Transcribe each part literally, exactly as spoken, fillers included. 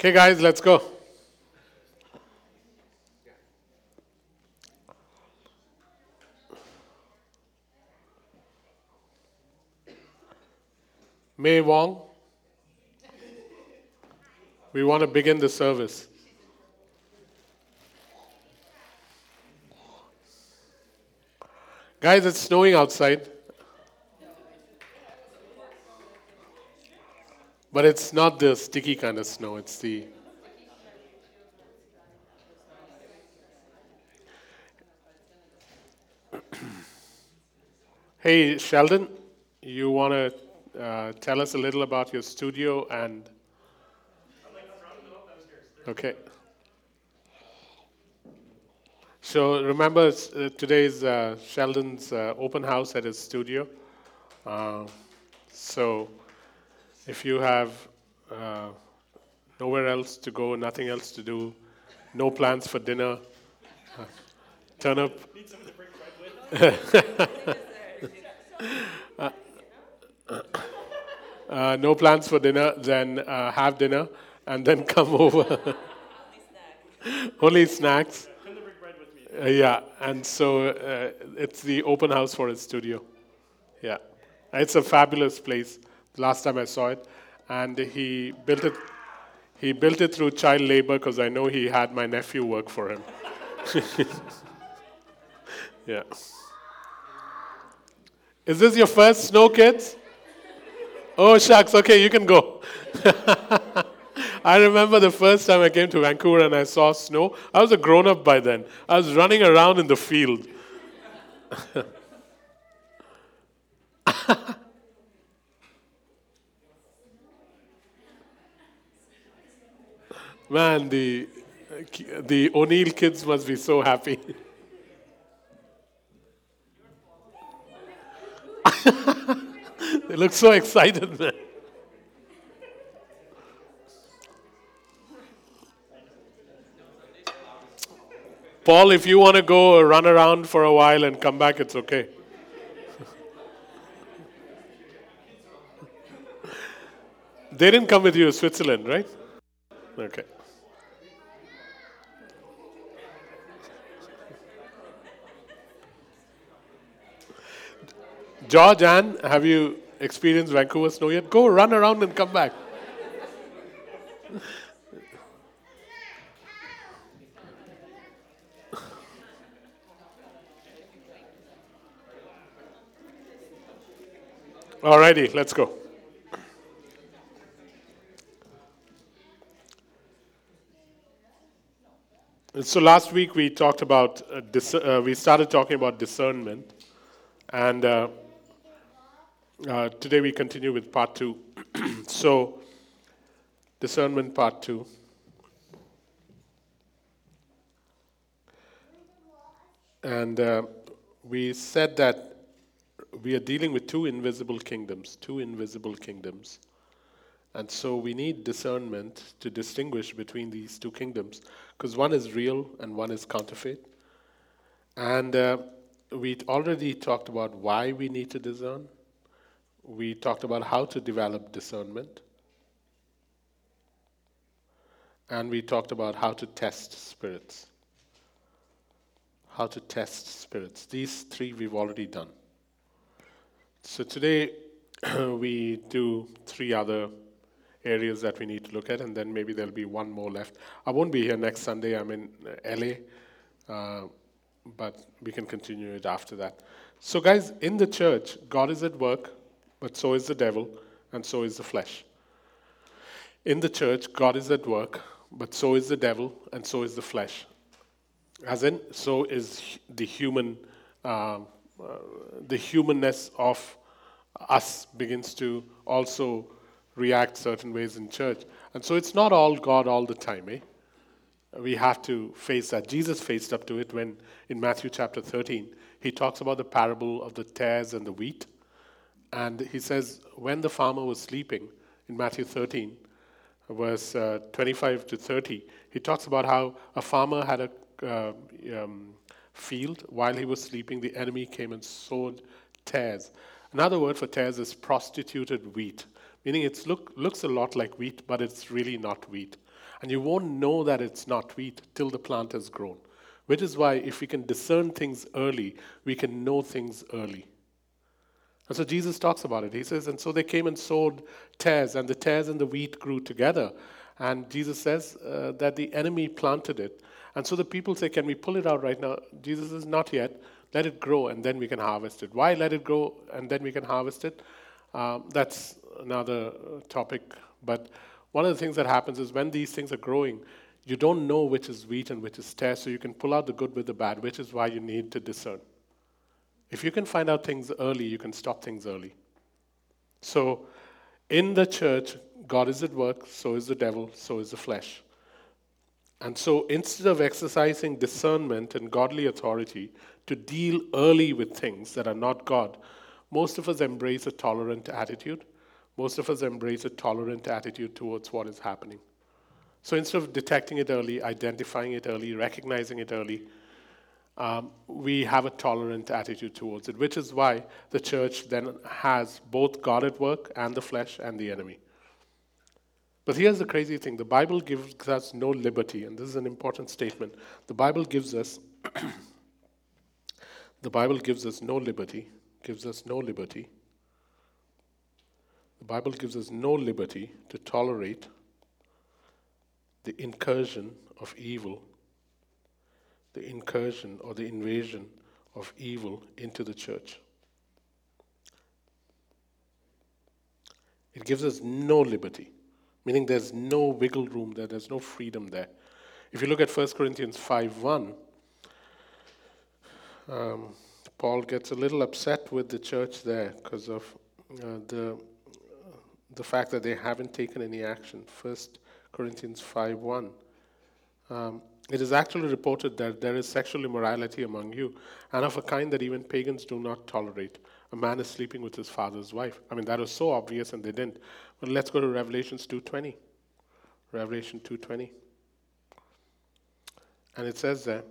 Okay, guys, let's go. May Wong, we want to begin the service. Guys, it's snowing outside. But it's not the sticky kind of snow, it's the... Hey, Sheldon, you want to uh, tell us a little about your studio and... Okay. So remember, uh, today's uh, Sheldon's uh, open house at his studio. Uh, so... If you have uh, nowhere else to go, nothing else to do, no plans for dinner, uh, turn up. Need someone to bring bread with? uh, uh, no plans for dinner, then uh, have dinner and then come over. Only snacks. Come to bring bread with me. Uh, yeah, and so uh, it's the open house for his studio. Yeah, it's a fabulous place. Last time I saw it, and he built it he built it through child labor because I know he had my nephew work for him. Yeah. Is this your first snow, kids? Oh, shucks. Okay, you can go. I remember the first time I came to Vancouver and I saw snow. I was a grown-up by then. I was running around in the field. Man, the the O'Neill kids must be so happy. They look so excited, man. Paul, if you want to go run around for a while and come back, it's okay. They didn't come with you to Switzerland, right? Okay. George, Ann, have you experienced Vancouver snow yet? Go run around and come back. Alrighty, let's go. So last week we talked about uh, dis- uh, we started talking about discernment. And uh, uh, today we continue with part two. So, discernment part two. And uh, we said that we are dealing with two invisible kingdoms, two invisible kingdoms. And so we need discernment to distinguish between these two kingdoms, because one is real and one is counterfeit. And... Uh, We already talked about why we need to discern. We talked about how to develop discernment. And we talked about how to test spirits. How to test spirits. These three we've already done. So today we do three other areas that we need to look at, and then maybe there'll be one more left. I won't be here next Sunday. I'm in L A. Uh, But we can continue it after that. So guys, in the church, God is at work, but so is the devil, and so is the flesh. In the church, God is at work, but so is the devil, and so is the flesh. As in, so is the human, uh, uh, the humanness of us begins to also react certain ways in church. And so it's not all God all the time, eh? We have to face that. Jesus faced up to it when in Matthew chapter thirteen, he talks about the parable of the tares and the wheat. And he says, when the farmer was sleeping, in Matthew thirteen, verse uh, twenty-five to thirty, he talks about how a farmer had a uh, um, field. While he was sleeping, the enemy came and sowed tares. Another word for tares is prostituted wheat, meaning it look, looks a lot like wheat, but it's really not wheat. And you won't know that it's not wheat till the plant has grown. Which is why if we can discern things early, we can know things early. And so Jesus talks about it. He says, and so they came and sowed tares, and the tares and the wheat grew together. And Jesus says uh, that the enemy planted it. And so the people say, can we pull it out right now? Jesus says, not yet. Let it grow, and then we can harvest it. Why let it grow, and then we can harvest it? Um, that's another topic. But one of the things that happens is when these things are growing, you don't know which is wheat and which is tares, so you can pull out the good with the bad, which is why you need to discern. If you can find out things early, you can stop things early. So in the church, God is at work, so is the devil, so is the flesh. And so instead of exercising discernment and godly authority to deal early with things that are not God, most of us embrace a tolerant attitude. Most of us embrace a tolerant attitude towards what is happening. So instead of detecting it early, identifying it early, recognizing it early, um, we have a tolerant attitude towards it, which is why the church then has both God at work and the flesh and the enemy. But here's the crazy thing. The Bible gives us no liberty, and this is an important statement. The Bible gives us the Bible gives us no liberty, gives us no liberty. The Bible gives us no liberty to tolerate the incursion of evil, the incursion or the invasion of evil into the church. It gives us no liberty, meaning there's no wiggle room there, there's no freedom there. If you look at First Corinthians five one, um, Paul gets a little upset with the church there because of uh, the the fact that they haven't taken any action. First Corinthians five one. Um, it is actually reported that there is sexual immorality among you, and of a kind that even pagans do not tolerate. A man is sleeping with his father's wife. I mean, that was so obvious, and they didn't. But let's go to Revelation two twenty. Revelation two twenty. And it says there,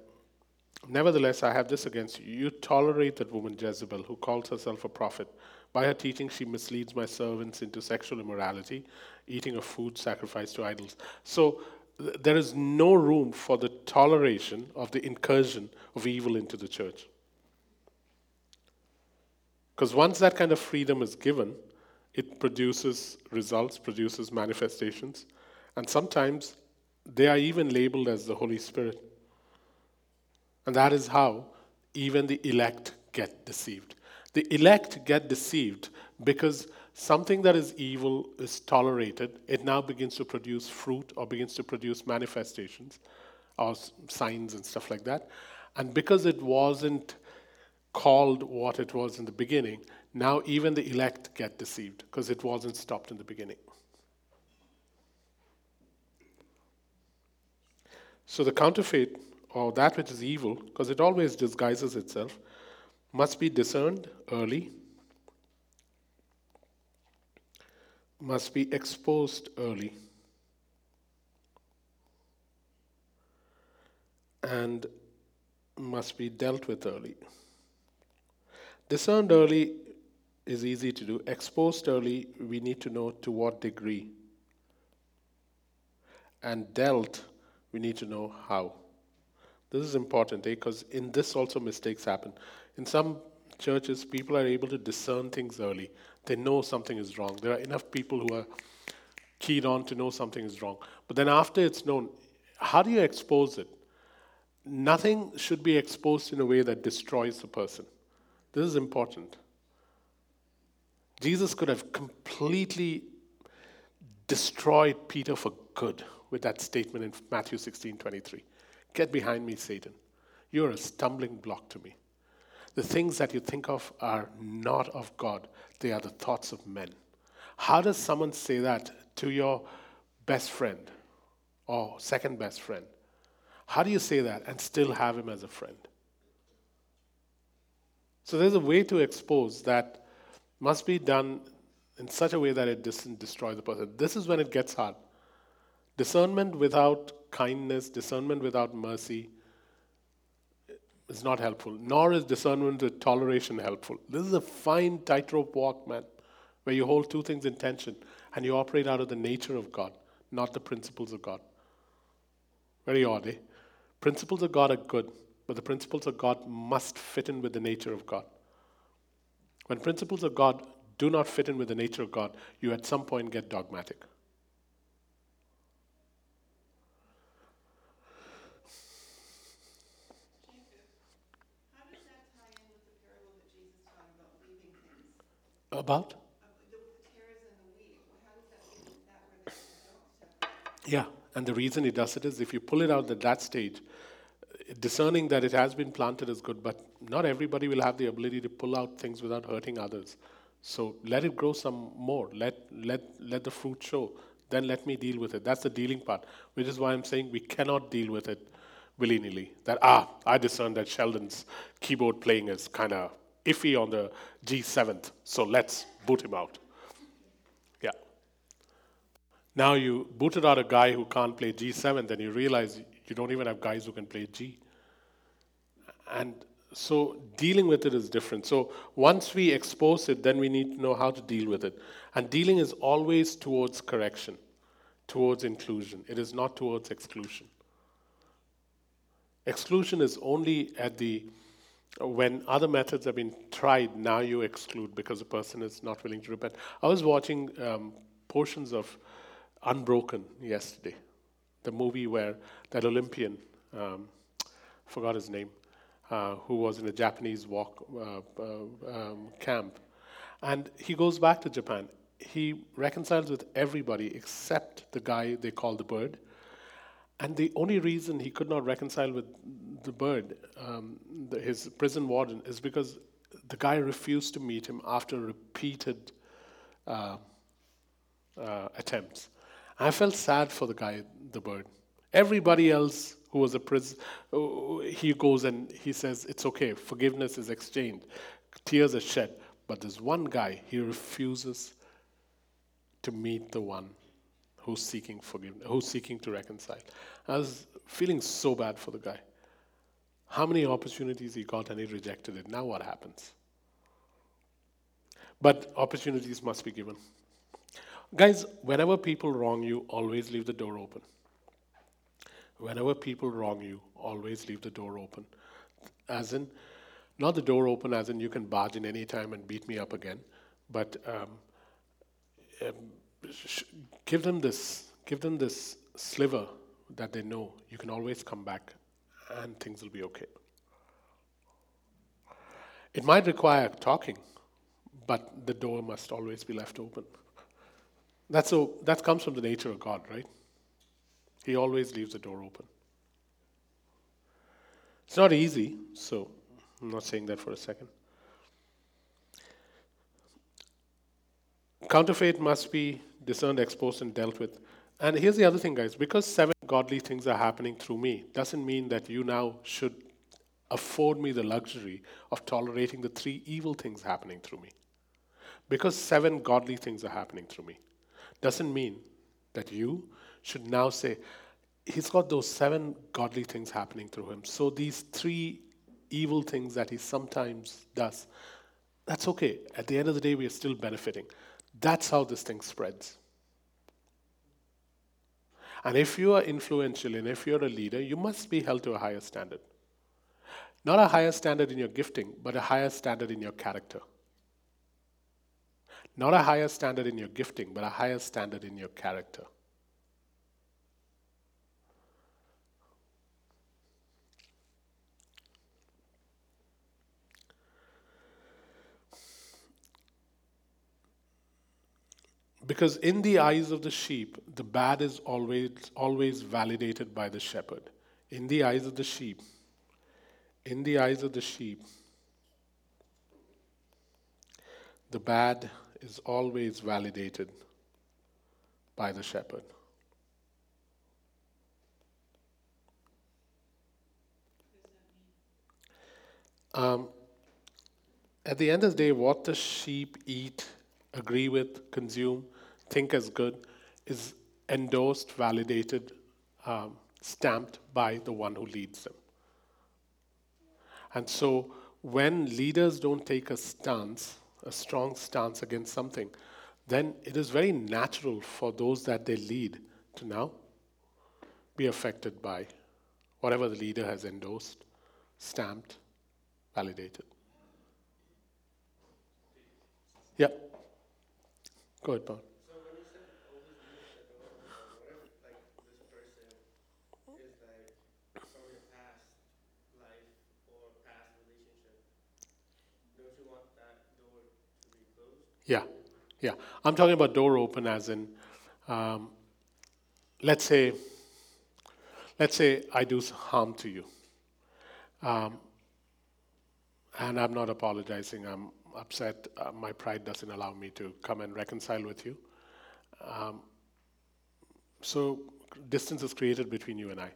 nevertheless, I have this against you. You tolerate that woman Jezebel, who calls herself a prophet. By her teaching, she misleads my servants into sexual immorality, eating of food sacrificed to idols. So th- there is no room for the toleration of the incursion of evil into the church. Because once that kind of freedom is given, it produces results, produces manifestations, and sometimes they are even labeled as the Holy Spirit. And that is how even the elect get deceived. The elect get deceived because something that is evil is tolerated. It now begins to produce fruit or begins to produce manifestations or signs and stuff like that. And because it wasn't called what it was in the beginning, now even the elect get deceived because it wasn't stopped in the beginning. So the counterfeit or that which is evil, because it always disguises itself, must be discerned early, must be exposed early, and must be dealt with early. Discerned early is easy to do. Exposed early, we need to know to what degree. And dealt, we need to know how. This is important, eh? Because in this also mistakes happen. In some churches, people are able to discern things early. They know something is wrong. There are enough people who are keyed on to know something is wrong. But then after it's known, how do you expose it? Nothing should be exposed in a way that destroys the person. This is important. Jesus could have completely destroyed Peter for good with that statement in Matthew sixteen twenty-three. Get behind me, Satan. You're a stumbling block to me. The things that you think of are not of God. They are the thoughts of men. How does someone say that to your best friend or second best friend? How do you say that and still have him as a friend? So there's a way to expose that must be done in such a way that it doesn't destroy the person. This is when it gets hard. Discernment without kindness, discernment without mercy is not helpful, nor is discernment with toleration helpful. This is a fine tightrope walk, man, where you hold two things in tension and you operate out of the nature of God, not the principles of God. Very odd, eh? Principles of God are good, but the principles of God must fit in with the nature of God. When principles of God do not fit in with the nature of God, you at some point get dogmatic. How does that tie in with the parable that Jesus taught about leaving things? About? Yeah, and the reason he does it is if you pull it out at that stage, discerning that it has been planted is good, but not everybody will have the ability to pull out things without hurting others. So let it grow some more. Let let let the fruit show. Then let me deal with it. That's the dealing part, which is why I'm saying we cannot deal with it willy-nilly. That, ah, I discerned that Sheldon's keyboard playing is kind of iffy on the G seventh, so let's boot him out. Now you booted out a guy who can't play G seven, then you realize you don't even have guys who can play G. And so dealing with it is different. So once we expose it, then we need to know how to deal with it. And dealing is always towards correction, towards inclusion. It is not towards exclusion. Exclusion is only at the, when other methods have been tried, now you exclude because the person is not willing to repent. I was watching um, portions of Unbroken yesterday, the movie where that Olympian, um, forgot his name, uh, who was in a Japanese walk uh, uh, um, camp, and he goes back to Japan. He reconciles with everybody except the guy they call the bird, and the only reason he could not reconcile with the bird, um, the, his prison warden, is because the guy refused to meet him after repeated uh, uh, attempts. I felt sad for the guy, the bird. Everybody else who was a prison, he goes and he says, it's okay, forgiveness is exchanged, tears are shed. But this one guy, he refuses to meet the one who's seeking forgiveness, who's seeking to reconcile. I was feeling so bad for the guy. How many opportunities he got and he rejected it. Now what happens? But opportunities must be given. Guys, whenever people wrong you, always leave the door open. Whenever people wrong you, always leave the door open. As in, not the door open as in you can barge in any time and beat me up again, but um, um, sh- give them this, give them this sliver that they know you can always come back and things will be okay. It might require talking, but the door must always be left open. That's so. That comes from the nature of God, right? He always leaves the door open. It's not easy, so I'm not saying that for a second. Counterfeit must be discerned, exposed, and dealt with. And here's the other thing, guys. Because seven godly things are happening through me, doesn't mean that you now should afford me the luxury of tolerating the three evil things happening through me. Because seven godly things are happening through me, doesn't mean that you should now say, he's got those seven godly things happening through him, so these three evil things that he sometimes does, that's okay. At the end of the day, we are still benefiting. That's how this thing spreads. And if you are influential and if you're a leader, you must be held to a higher standard. Not a higher standard in your gifting, but a higher standard in your character. Not a higher standard in your gifting, but a higher standard in your character. Because in the eyes of the sheep, the bad is always always validated by the shepherd. In the eyes of the sheep, in the eyes of the sheep, the bad is always validated by the shepherd. Um, at the end of the day, what the sheep eat, agree with, consume, think as good, is endorsed, validated, um, stamped by the one who leads them. And so when leaders don't take a stance, a strong stance against something, then it is very natural for those that they lead to now be affected by whatever the leader has endorsed, stamped, validated. Yeah. Go ahead, Paul. So when you said all these leaders that go on, whatever, like this person is like from your past life or past relationship, don't you want that door to be closed? Yeah, yeah. I'm talking about door open as in, um, let's say, let's say I do harm to you, um, and I'm not apologizing. I'm upset, uh, my pride doesn't allow me to come and reconcile with you. Um, so distance is created between you and I.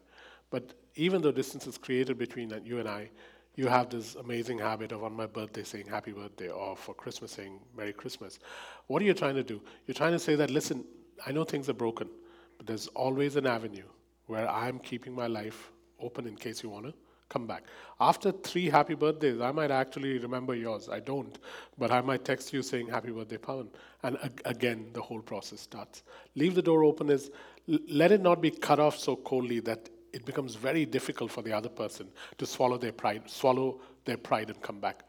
But even though distance is created between you and I, you have this amazing habit of on my birthday saying happy birthday, or for Christmas saying Merry Christmas. What are you trying to do? You're trying to say that, listen, I know things are broken, but there's always an avenue where I'm keeping my life open in case you want to come back. After three happy birthdays, I might actually remember yours. I don't, but I might text you saying happy birthday, Pawan. And ag- again, the whole process starts. Leave the door open is, l- let it not be cut off so coldly that it becomes very difficult for the other person to swallow their pride, swallow their pride and come back.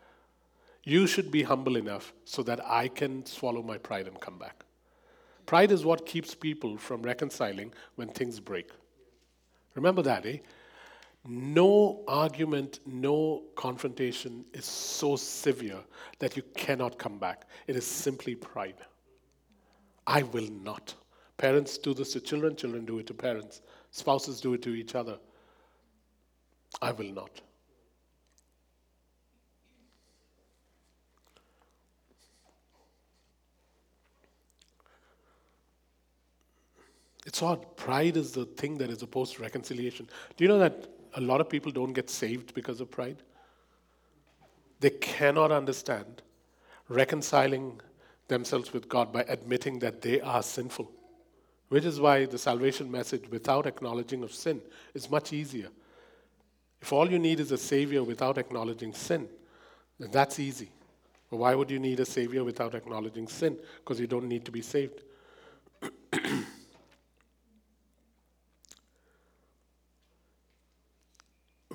You should be humble enough so that I can swallow my pride and come back. Pride is what keeps people from reconciling when things break. Remember that, eh? No argument, no confrontation is so severe that you cannot come back. It is simply pride. I will not. Parents do this to children, children do it to parents. Spouses do it to each other. I will not. It's odd. Pride is the thing that is opposed to reconciliation. Do you know that a lot of people don't get saved because of pride? They cannot understand reconciling themselves with God by admitting that they are sinful, which is why the salvation message without acknowledging of sin is much easier. If all you need is a savior without acknowledging sin, then that's easy. But why would you need a savior without acknowledging sin? Because you don't need to be saved.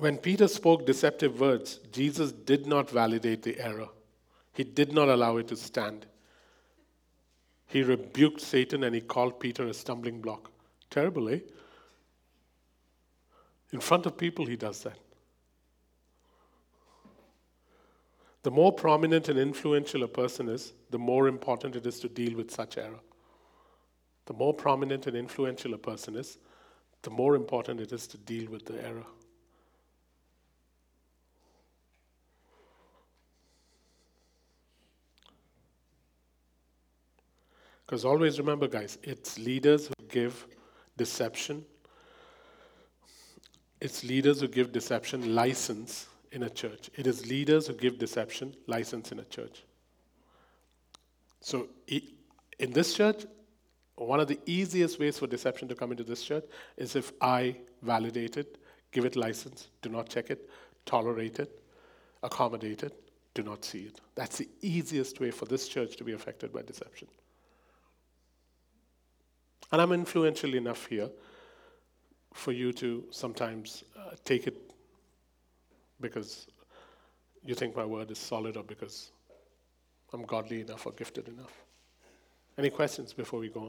When Peter spoke deceptive words, Jesus did not validate the error. He did not allow it to stand. He rebuked Satan and he called Peter a stumbling block. Terrible, eh? In front of people, he does that. The more prominent and influential a person is, the more important it is to deal with such error. The more prominent and influential a person is, the more important it is to deal with the error. Because always remember, guys, it's leaders who give deception. It's leaders who give deception license in a church. It is leaders who give deception license in a church. So in this church, one of the easiest ways for deception to come into this church is if I validate it, give it license, do not check it, tolerate it, accommodate it, do not see it. That's the easiest way for this church to be affected by deception. And I'm influential enough here for you to sometimes uh, take it because you think my word is solid or because I'm godly enough or gifted enough. Any questions before we go on?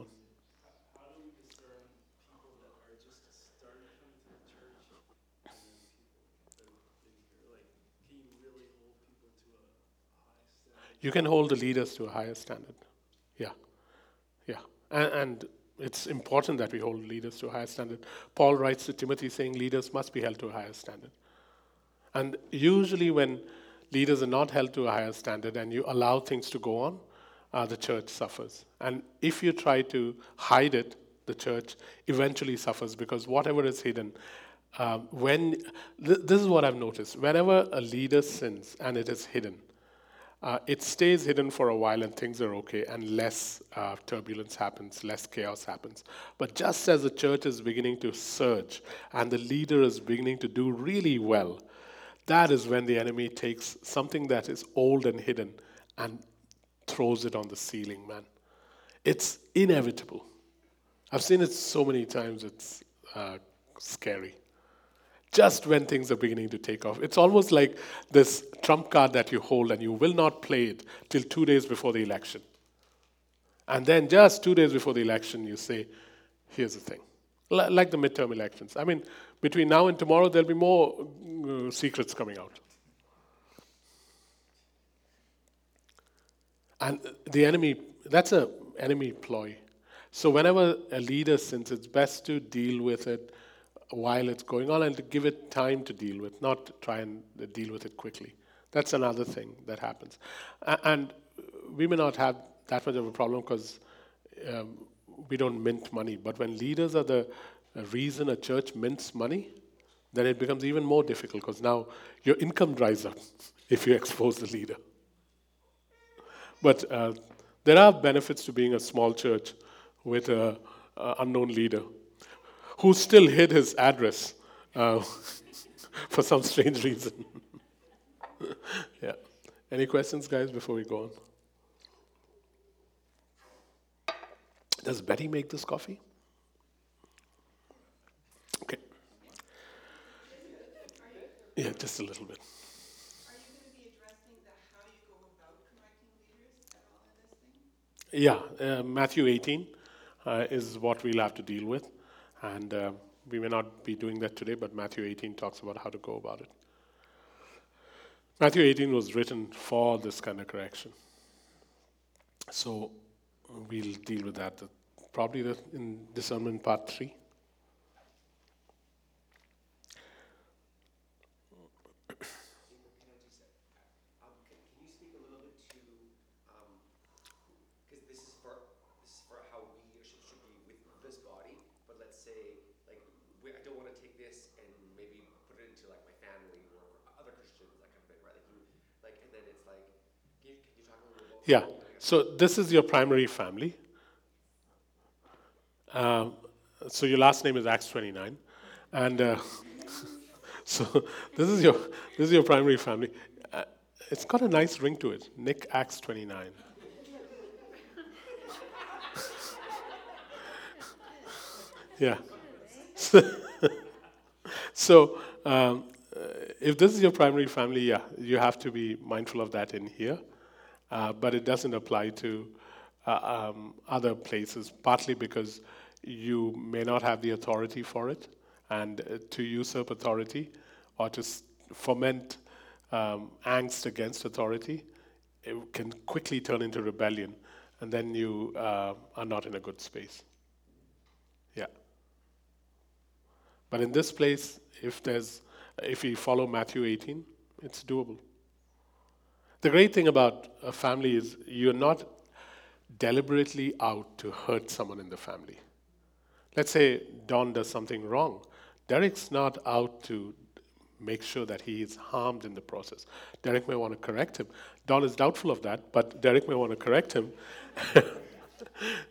How do we discern people that are just starting coming to the church and people that have been here? Like, can you really hold people to a high standard? You can hold the leaders to a higher standard. Yeah. Yeah. And... and it's important that we hold leaders to a higher standard. Paul writes to Timothy saying leaders must be held to a higher standard. And usually when leaders are not held to a higher standard and you allow things to go on, uh, the church suffers. And if you try to hide it, the church eventually suffers because whatever is hidden, uh, when th- this is what I've noticed. Whenever a leader sins and it is hidden, Uh, it stays hidden for a while and things are okay and less uh, turbulence happens, less chaos happens. But just as the church is beginning to surge and the leader is beginning to do really well, that is when the enemy takes something that is old and hidden and throws it on the ceiling, man. It's inevitable. I've seen it so many times, it's uh, scary. Just when things are beginning to take off. It's almost like this trump card that you hold and you will not play it till two days before the election. And then just two days before the election, you say, here's the thing. L- like the midterm elections. I mean, between now and tomorrow, there'll be more uh, secrets coming out. And the enemy, that's an enemy ploy. So whenever a leader sins, it's best to deal with it while it's going on and to give it time to deal with, not to try and deal with it quickly. That's another thing that happens. And we may not have that much of a problem because um, we don't mint money. But when leaders are the reason a church mints money, then it becomes even more difficult because now your income dries up if you expose the leader. But uh, there are benefits to being a small church with an unknown leader who still hid his address uh, for some strange reason. Yeah. Any questions, guys, before we go on? Does Betty make this coffee? Okay. Yeah, just a little bit. Are you going to be addressing the how you go about correcting leaders at all in this thing? Yeah, uh, Matthew eighteen uh, is what we'll have to deal with. And uh, we may not be doing that today, but Matthew eighteen talks about how to go about it. Matthew eighteen was written for this kind of correction. So we'll deal with that probably in discernment part three. Yeah, so this is your primary family. Um, so your last name is Acts twenty-nine, and uh, so this is your this is your primary family. Uh, it's got a nice ring to it, Nick Acts twenty-nine. Yeah. So um, if this is your primary family, yeah, you have to be mindful of that in here. Uh, but it doesn't apply to uh, um, other places, partly because you may not have the authority for it, and uh, to usurp authority or to s- foment um, angst against authority, it can quickly turn into rebellion, and then you uh, are not in a good space. Yeah. But in this place, if there's, if we follow Matthew eighteen, it's doable. The great thing about a family is you're not deliberately out to hurt someone in the family. Let's say Don does something wrong. Derek's not out to make sure that he is harmed in the process. Derek may want to correct him. Don is doubtful of that, but Derek may want to correct him.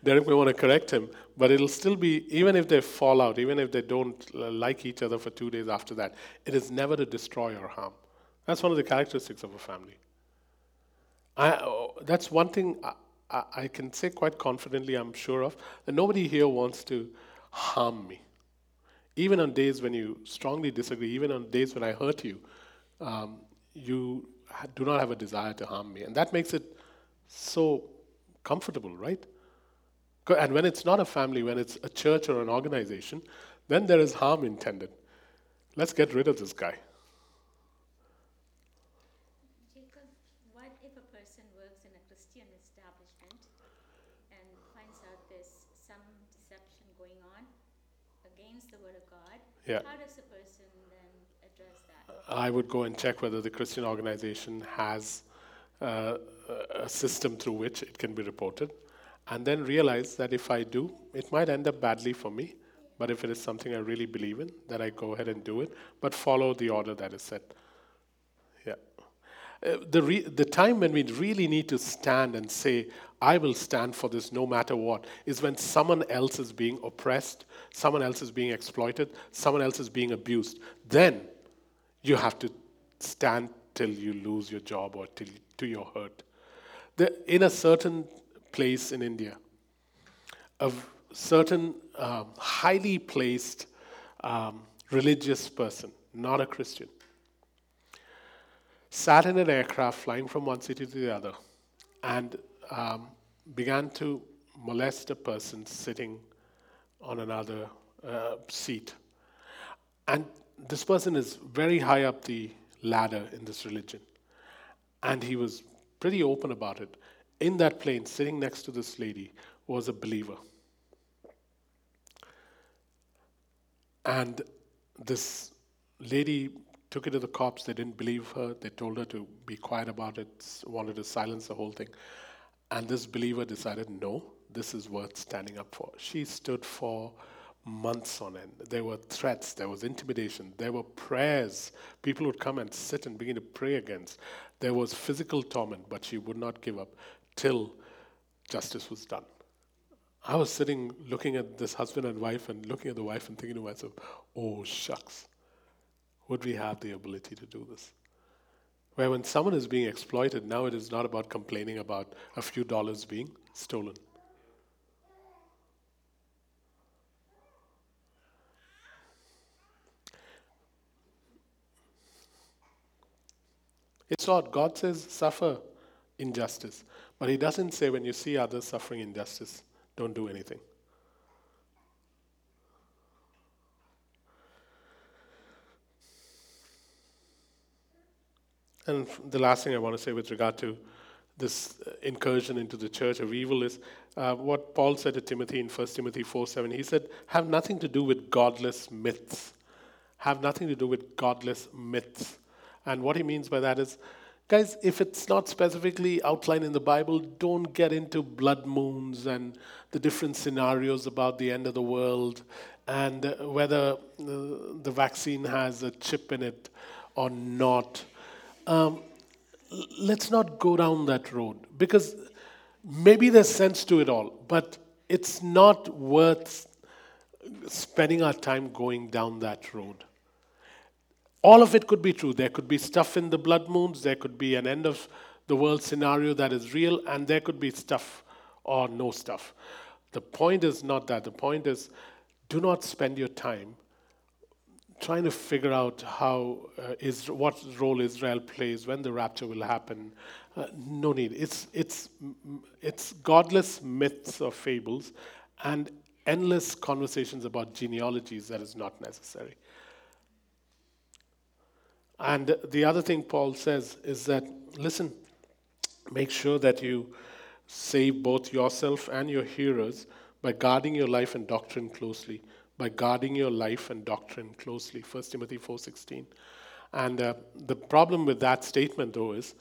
Derek may want to correct him, but it'll still be, even if they fall out, even if they don't like each other for two days after that, it is never to destroy or harm. That's one of the characteristics of a family. I, oh, that's one thing I, I, I can say quite confidently, I'm sure of, that nobody here wants to harm me. Even on days when you strongly disagree, even on days when I hurt you, um, you ha- do not have a desire to harm me. And that makes it so comfortable, right? And when it's not a family, when it's a church or an organization, then there is harm intended. Let's get rid of this guy. Yeah. How does a person then address that? I would go and check whether the Christian organization has uh, a system through which it can be reported, and then realize that if I do, it might end up badly for me, but if it is something I really believe in, then I go ahead and do it, but follow the order that is set. Yeah. Uh, the re- the time when we really need to stand and say, I will stand for this no matter what, is when someone else is being oppressed, someone else is being exploited, someone else is being abused. Then you have to stand till you lose your job or till to your hurt. The, in a certain place in India, a v- certain um, highly placed um, religious person, not a Christian. Sat in an aircraft flying from one city to the other and um, began to molest a person sitting on another uh, seat. And this person is very high up the ladder in this religion. And he was pretty open about it. In that plane, sitting next to this lady, was a believer. And this lady took it to the cops. They didn't believe her. They told her to be quiet about it, wanted to silence the whole thing. And this believer decided, no, this is worth standing up for. She stood for months on end. There were threats. There was intimidation. There were prayers. People would come and sit and begin to pray against. There was physical torment, but she would not give up till justice was done. I was sitting looking at this husband and wife and looking at the wife and thinking to myself, oh, shucks. Would we have the ability to do this? Where when someone is being exploited, now it is not about complaining about a few dollars being stolen. It's odd. God says suffer injustice. But he doesn't say when you see others suffering injustice, don't do anything. And the last thing I want to say with regard to this incursion into the church of evil is uh, what Paul said to Timothy in First Timothy four seven. He said, have nothing to do with godless myths. Have nothing to do with godless myths. And what he means by that is, guys, if it's not specifically outlined in the Bible, don't get into blood moons and the different scenarios about the end of the world and whether uh, the vaccine has a chip in it or not. Um, let's not go down that road, because maybe there's sense to it all, but it's not worth spending our time going down that road. All of it could be true. There could be stuff in the blood moons, there could be an end of the world scenario that is real, and there could be stuff or no stuff. The point is not that. The point is, do not spend your time trying to figure out how uh, is what role Israel plays, when the rapture will happen. Uh, no need. It's it's it's godless myths or fables, and endless conversations about genealogies that is not necessary. And the other thing Paul says is that listen, make sure that you save both yourself and your hearers by guarding your life and doctrine closely. By guarding your life and doctrine closely, First Timothy four sixteen. And uh, the problem with that statement, though, is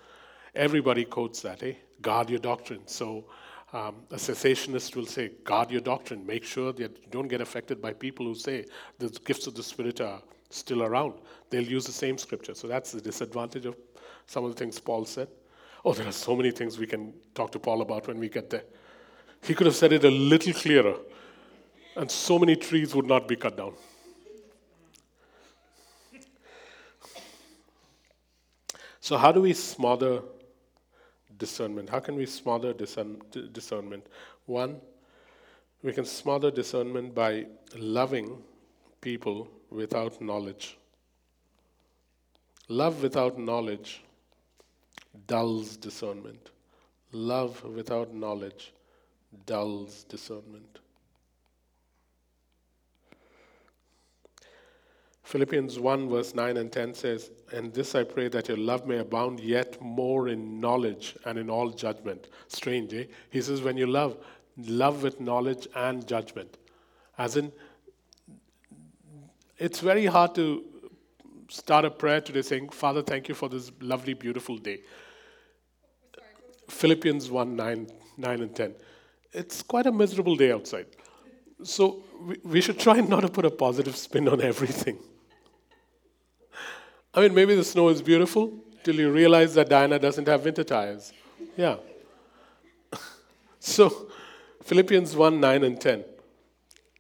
everybody quotes that, eh? Guard your doctrine. So um, a cessationist will say, guard your doctrine. Make sure that you don't get affected by people who say the gifts of the Spirit are still around. They'll use the same scripture. So that's the disadvantage of some of the things Paul said. Oh, there are so many things we can talk to Paul about when we get there. He could have said it a little clearer. And so many trees would not be cut down. So how do we smother discernment? How can we smother discern- discernment? One, we can smother discernment by loving people without knowledge. Love without knowledge dulls discernment. Love without knowledge dulls discernment. Philippians one verse nine and ten says, and this I pray, that your love may abound yet more in knowledge and in all judgment. Strange, eh? He says when you love, love with knowledge and judgment. As in, it's very hard to start a prayer today saying, Father, thank you for this lovely, beautiful day. Sorry. Philippians one, nine, nine and ten. It's quite a miserable day outside. So we, we should try not to put a positive spin on everything. I mean, maybe the snow is beautiful till you realize that Diana doesn't have winter tires. Yeah. So, Philippians one, nine and ten.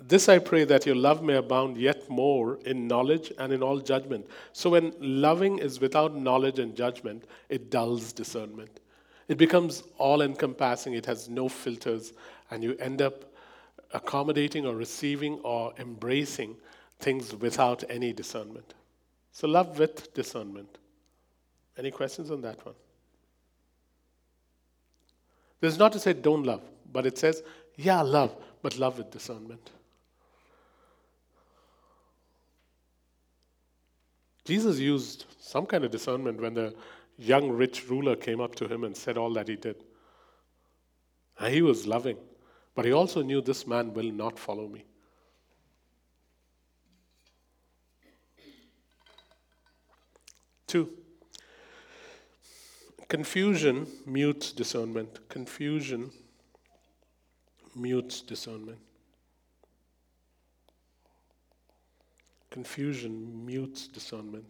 This I pray, that your love may abound yet more in knowledge and in all judgment. So when loving is without knowledge and judgment, it dulls discernment. It becomes all-encompassing. It has no filters, and you end up accommodating or receiving or embracing things without any discernment. So love with discernment. Any questions on that one? This is not to say don't love, but it says, yeah, love, but love with discernment. Jesus used some kind of discernment when the young rich ruler came up to him and said all that he did. And he was loving, but he also knew this man will not follow me. Two, confusion mutes discernment. Confusion mutes discernment. Confusion mutes discernment.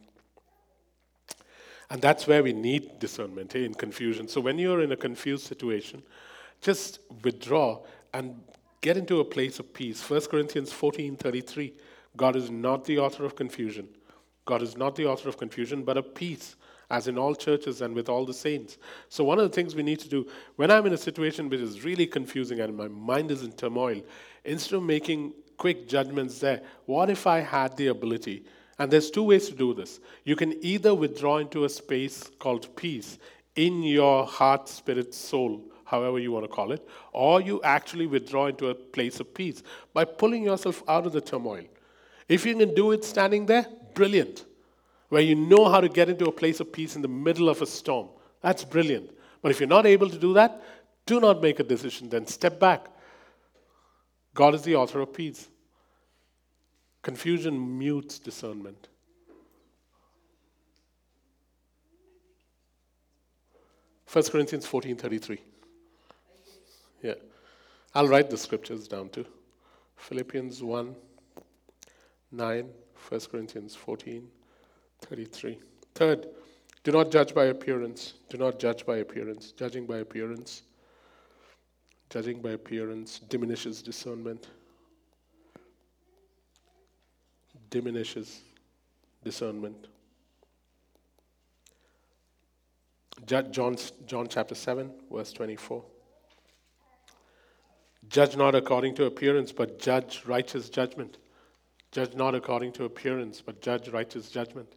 And that's where we need discernment, eh, in confusion. So when you're in a confused situation, just withdraw and get into a place of peace. First Corinthians fourteen thirty-three, God is not the author of confusion. God is not the author of confusion, but of peace, as in all churches and with all the saints. So one of the things we need to do, when I'm in a situation which is really confusing and my mind is in turmoil, instead of making quick judgments there, what if I had the ability? And there's two ways to do this. You can either withdraw into a space called peace in your heart, spirit, soul, however you want to call it, or you actually withdraw into a place of peace by pulling yourself out of the turmoil. If you can do it standing there, brilliant. Where you know how to get into a place of peace in the middle of a storm. That's brilliant. But if you're not able to do that, do not make a decision, then step back. God is the author of peace. Confusion mutes discernment. First Corinthians fourteen thirty-three. Yeah. I'll write the scriptures down too. Philippians one nine, First Corinthians fourteen. thirty-three. Third, do not judge by appearance. Do not judge by appearance. Judging by appearance. Judging by appearance diminishes discernment. Diminishes discernment. John, John chapter seven, verse twenty-four. Judge not according to appearance, but judge righteous judgment. Judge not according to appearance, but judge righteous judgment.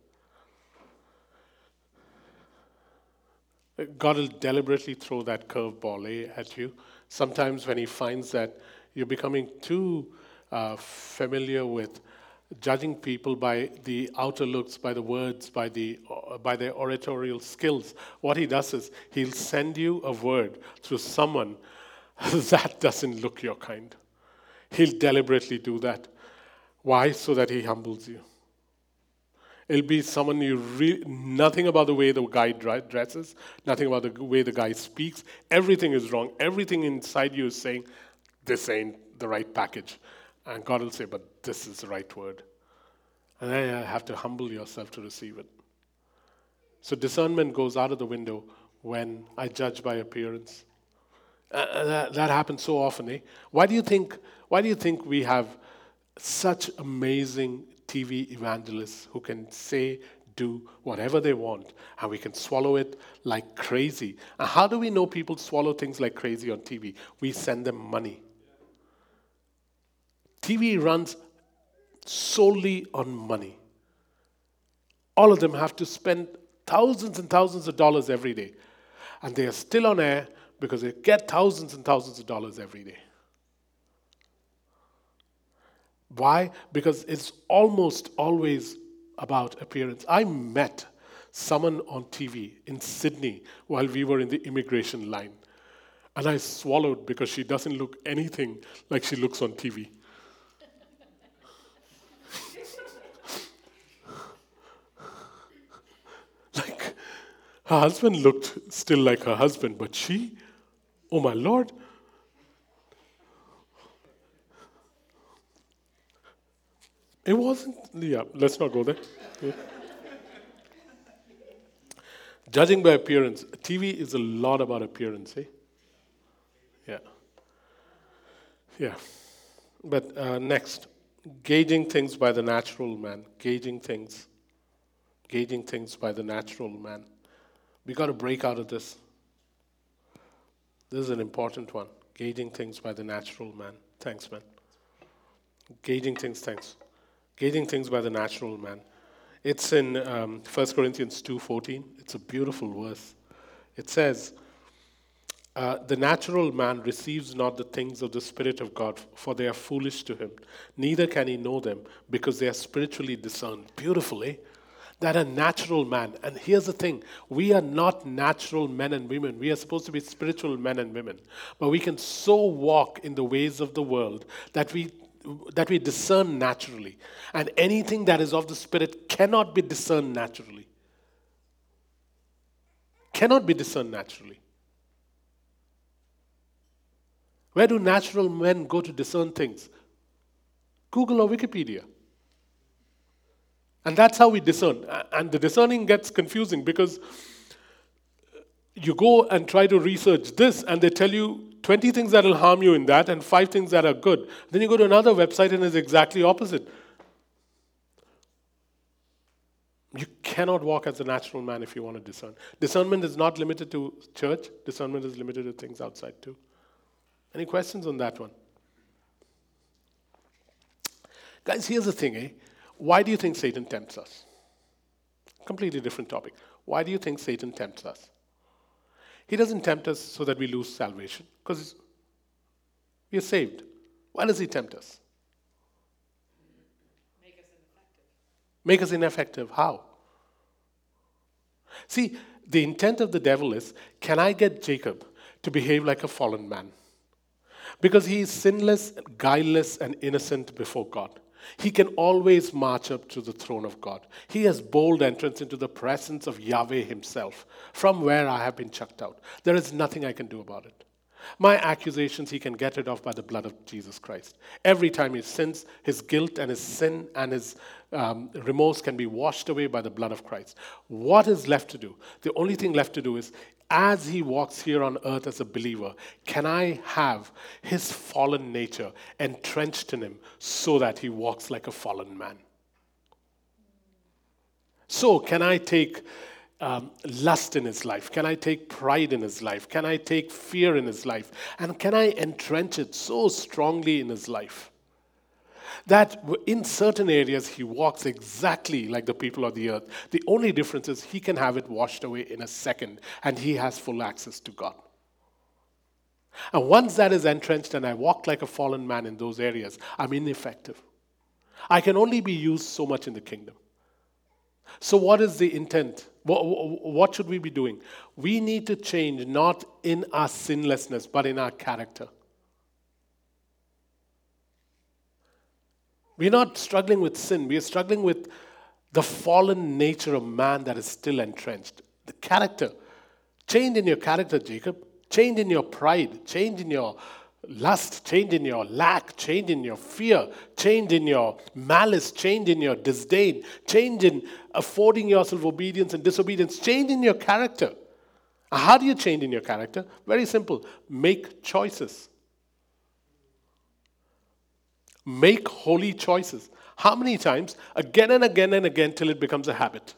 God will deliberately throw that curveball eh, at you. Sometimes when he finds that you're becoming too uh, familiar with judging people by the outer looks, by the words, by the uh, by their oratorial skills, what he does is he'll send you a word through someone that doesn't look your kind. He'll deliberately do that. Why? So that he humbles you. It'll be someone you really, nothing about the way the guy dresses, nothing about the way the guy speaks. Everything is wrong. Everything inside you is saying, this ain't the right package. And God will say, but this is the right word. And then you have to humble yourself to receive it. So discernment goes out of the window when I judge by appearance. Uh, that, that happens so often, eh? Why do you think, why do you think we have such amazing T V evangelists who can say, do whatever they want, and we can swallow it like crazy? And how do we know people swallow things like crazy on T V? We send them money. T V runs solely on money. All of them have to spend thousands and thousands of dollars every day. And they are still on air because they get thousands and thousands of dollars every day. Why? Because it's almost always about appearance. I met someone on T V in Sydney while we were in the immigration line. And I swallowed because she doesn't look anything like she looks on T V. Like, her husband looked still like her husband, but she, oh my Lord. It wasn't, yeah, let's not go there. Yeah. Judging by appearance. T V is a lot about appearance, eh? Yeah. Yeah. But uh, next, gauging things by the natural man. Gauging things. Gauging things by the natural man. We got to break out of this. This is an important one. Gauging things by the natural man. Thanks, man. Gauging things, thanks. Gauging things by the natural man. It's in um, First Corinthians two fourteen. It's a beautiful verse. It says, uh, the natural man receives not the things of the Spirit of God, for they are foolish to him. Neither can he know them, because they are spiritually discerned. Beautiful, eh? That a natural man. And here's the thing. We are not natural men and women. We are supposed to be spiritual men and women. But we can so walk in the ways of the world that we that we discern naturally. And anything that is of the Spirit cannot be discerned naturally. Cannot be discerned naturally. Where do natural men go to discern things? Google or Wikipedia. And that's how we discern. And the discerning gets confusing because you go and try to research this and they tell you twenty things that will harm you in that and five things that are good. Then you go to another website and it's exactly opposite. You cannot walk as a natural man if you want to discern. Discernment is not limited to church. Discernment is limited to things outside too. Any questions on that one? Guys, here's the thing, eh? Why do you think Satan tempts us? Completely different topic. Why do you think Satan tempts us? He doesn't tempt us so that we lose salvation, because we are saved. Why does he tempt us? Make us ineffective. Make us ineffective. How? See, the intent of the devil is, can I get Jacob to behave like a fallen man? Because he is sinless, guileless, and innocent before God. He can always march up to the throne of God. He has bold entrance into the presence of Yahweh himself, from where I have been chucked out. There is nothing I can do about it. My accusations he can get rid of by the blood of Jesus Christ. Every time he sins, his guilt and his sin and his um, remorse can be washed away by the blood of Christ. What is left to do? The only thing left to do is, as he walks here on earth as a believer, can I have his fallen nature entrenched in him so that he walks like a fallen man? So can I take um, lust in his life? Can I take pride in his life? Can I take fear in his life? And can I entrench it so strongly in his life that in certain areas he walks exactly like the people of the earth? The only difference is he can have it washed away in a second and he has full access to God. And once that is entrenched and I walk like a fallen man in those areas, I'm ineffective. I can only be used so much in the kingdom. So what is the intent? What should we be doing? We need to change not in our sinlessness but in our character. We're not struggling with sin. We are struggling with the fallen nature of man that is still entrenched. The character. Change in your character, Jacob. Change in your pride. Change in your lust. Change in your lack. Change in your fear. Change in your malice. Change in your disdain. Change in affording yourself obedience and disobedience. Change in your character. How do you change in your character? Very simple. Make choices. Make holy choices. How many times? Again and again and again till it becomes a habit.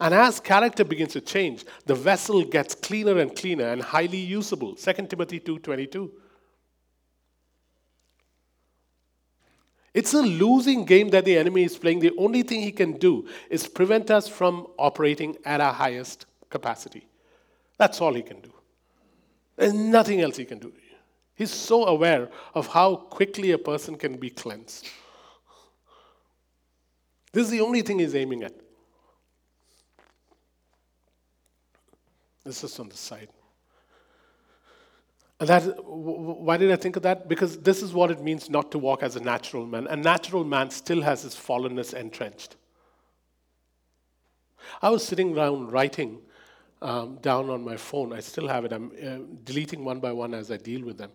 And as character begins to change, the vessel gets cleaner and cleaner and highly usable. Second Timothy two twenty-two. It's a losing game that the enemy is playing. The only thing he can do is prevent us from operating at our highest capacity. That's all he can do. There's nothing else he can do. He's so aware of how quickly a person can be cleansed. This is the only thing he's aiming at. This is on the side. And that, why did I think of that? Because this is what it means not to walk as a natural man. A natural man still has his fallenness entrenched. I was sitting down writing Um, down on my phone. I still have it. I'm uh, deleting one by one as I deal with them.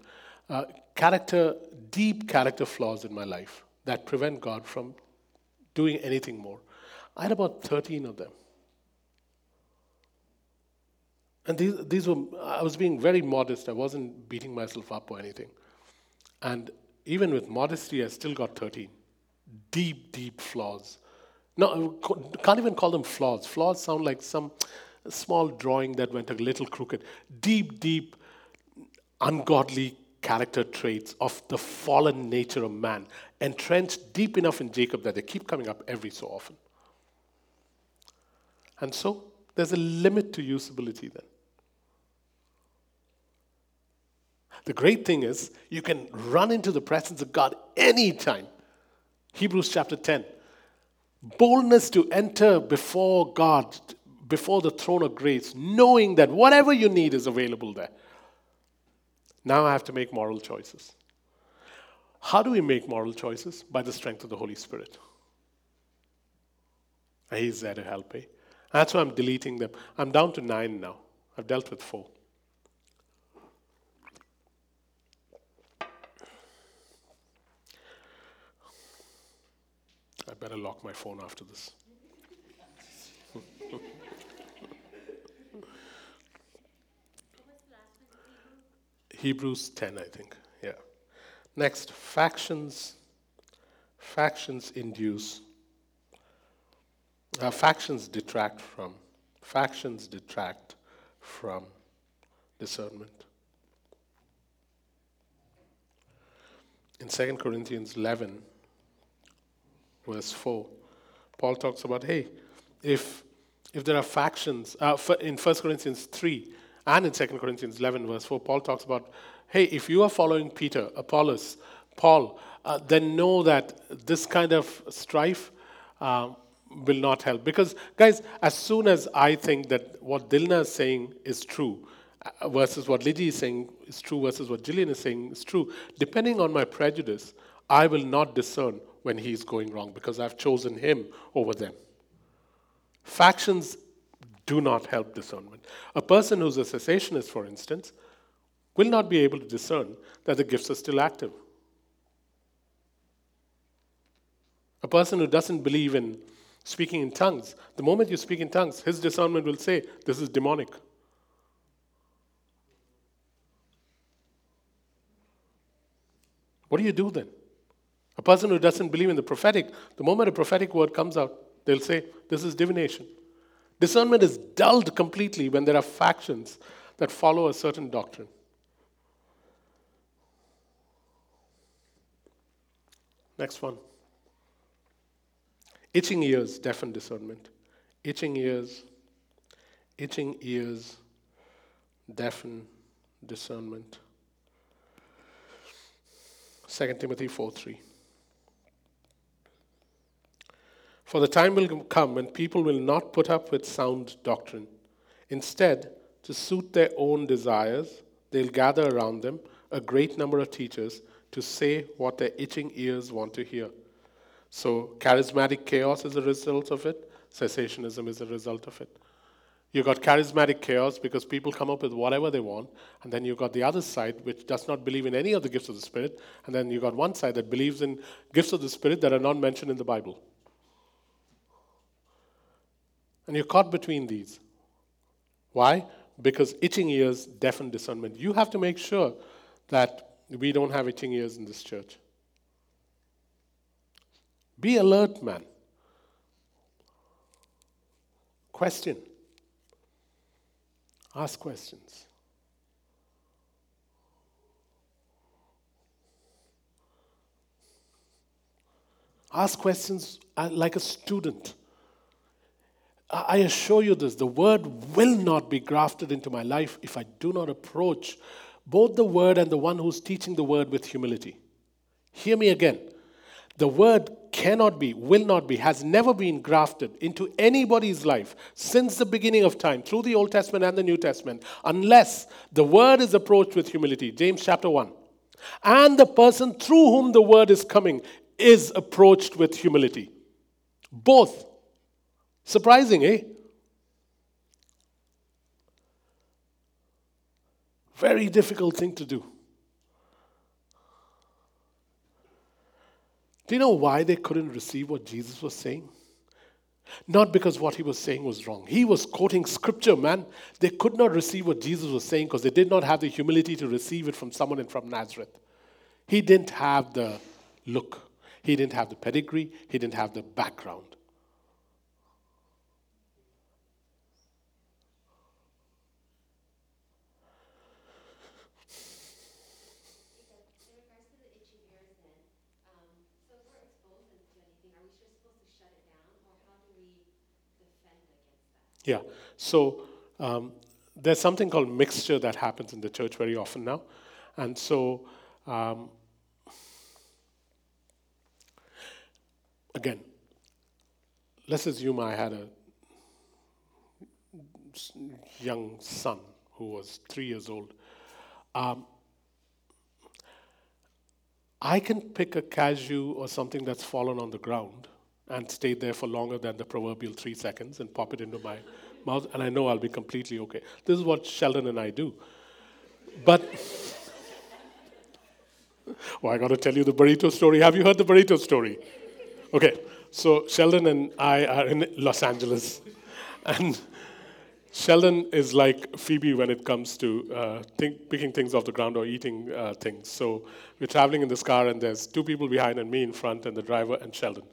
Uh, character, deep character flaws in my life that prevent God from doing anything more. I had about thirteen of them. And these, these were, I was being very modest. I wasn't beating myself up or anything. And even with modesty, I still got thirteen. Deep, deep flaws. No, I can't even call them flaws. Flaws sound like some a small drawing that went a little crooked. Deep, deep, ungodly character traits of the fallen nature of man, entrenched deep enough in Jacob that they keep coming up every so often. And so there's a limit to usability then. The great thing is you can run into the presence of God anytime. Hebrews chapter ten. Boldness to enter before God, before the throne of grace, knowing that whatever you need is available there. Now I have to make moral choices. How do we make moral choices? By the strength of the Holy Spirit. He's there to help, eh? That's why I'm deleting them. I'm down to nine now. I've dealt with four. I better lock my phone after this. Hebrews ten, I think. Yeah. Next, factions. Factions induce. Uh, factions detract from. Factions detract from discernment. In Second Corinthians eleven, verse four, Paul talks about, hey, if if there are factions, uh, in First Corinthians three. And in Second Corinthians eleven, verse four, Paul talks about, hey, if you are following Peter, Apollos, Paul, uh, then know that this kind of strife uh, will not help. Because, guys, as soon as I think that what Dilna is saying is true uh, versus what Liddy is saying is true versus what Jillian is saying is true, depending on my prejudice, I will not discern when he's going wrong because I've chosen him over them. Factions do not help discernment. A person who's a cessationist, for instance, will not be able to discern that the gifts are still active. A person who doesn't believe in speaking in tongues, the moment you speak in tongues, his discernment will say, this is demonic. What do you do then? A person who doesn't believe in the prophetic, the moment a prophetic word comes out, they'll say, this is divination. Discernment is dulled completely when there are factions that follow a certain doctrine. Next one. Itching ears deafen discernment. Itching ears, itching ears deafen discernment. Second Timothy four three. For the time will come when people will not put up with sound doctrine. Instead, to suit their own desires, they'll gather around them a great number of teachers to say what their itching ears want to hear. So charismatic chaos is a result of it. Cessationism is a result of it. You've got charismatic chaos because people come up with whatever they want, and then you've got the other side which does not believe in any of the gifts of the Spirit, and then you've got one side that believes in gifts of the Spirit that are not mentioned in the Bible. And you're caught between these. Why? Because itching ears deafen discernment. You have to make sure that we don't have itching ears in this church. Be alert, man. Question. Ask questions. Ask questions like a student. I assure you this, the word will not be grafted into my life if I do not approach both the word and the one who's teaching the word with humility. Hear me again. The word cannot be, will not be, has never been grafted into anybody's life since the beginning of time, through the Old Testament and the New Testament, unless the word is approached with humility. James chapter one. And the person through whom the word is coming is approached with humility. Both. Surprising, eh? Very difficult thing to do. Do you know why they couldn't receive what Jesus was saying? Not because what he was saying was wrong. He was quoting scripture, man. They could not receive what Jesus was saying because they did not have the humility to receive it from someone and from Nazareth. He didn't have the look. He didn't have the pedigree. He didn't have the background. shut it down, or how do we defend against that? Yeah, so um, there's something called mixture that happens in the church very often now. And so, um, again, let's assume I had a young son who was three years old. Um, I can pick a cashew or something that's fallen on the ground and stay there for longer than the proverbial three seconds and pop it into my mouth, and I know I'll be completely okay. This is what Sheldon and I do. But, well, I got to tell you the burrito story. Have you heard the burrito story? Okay, so Sheldon and I are in Los Angeles, and Sheldon is like Phoebe when it comes to uh, think, picking things off the ground or eating uh, things. So we're traveling in this car, and there's two people behind and me in front, and the driver and Sheldon.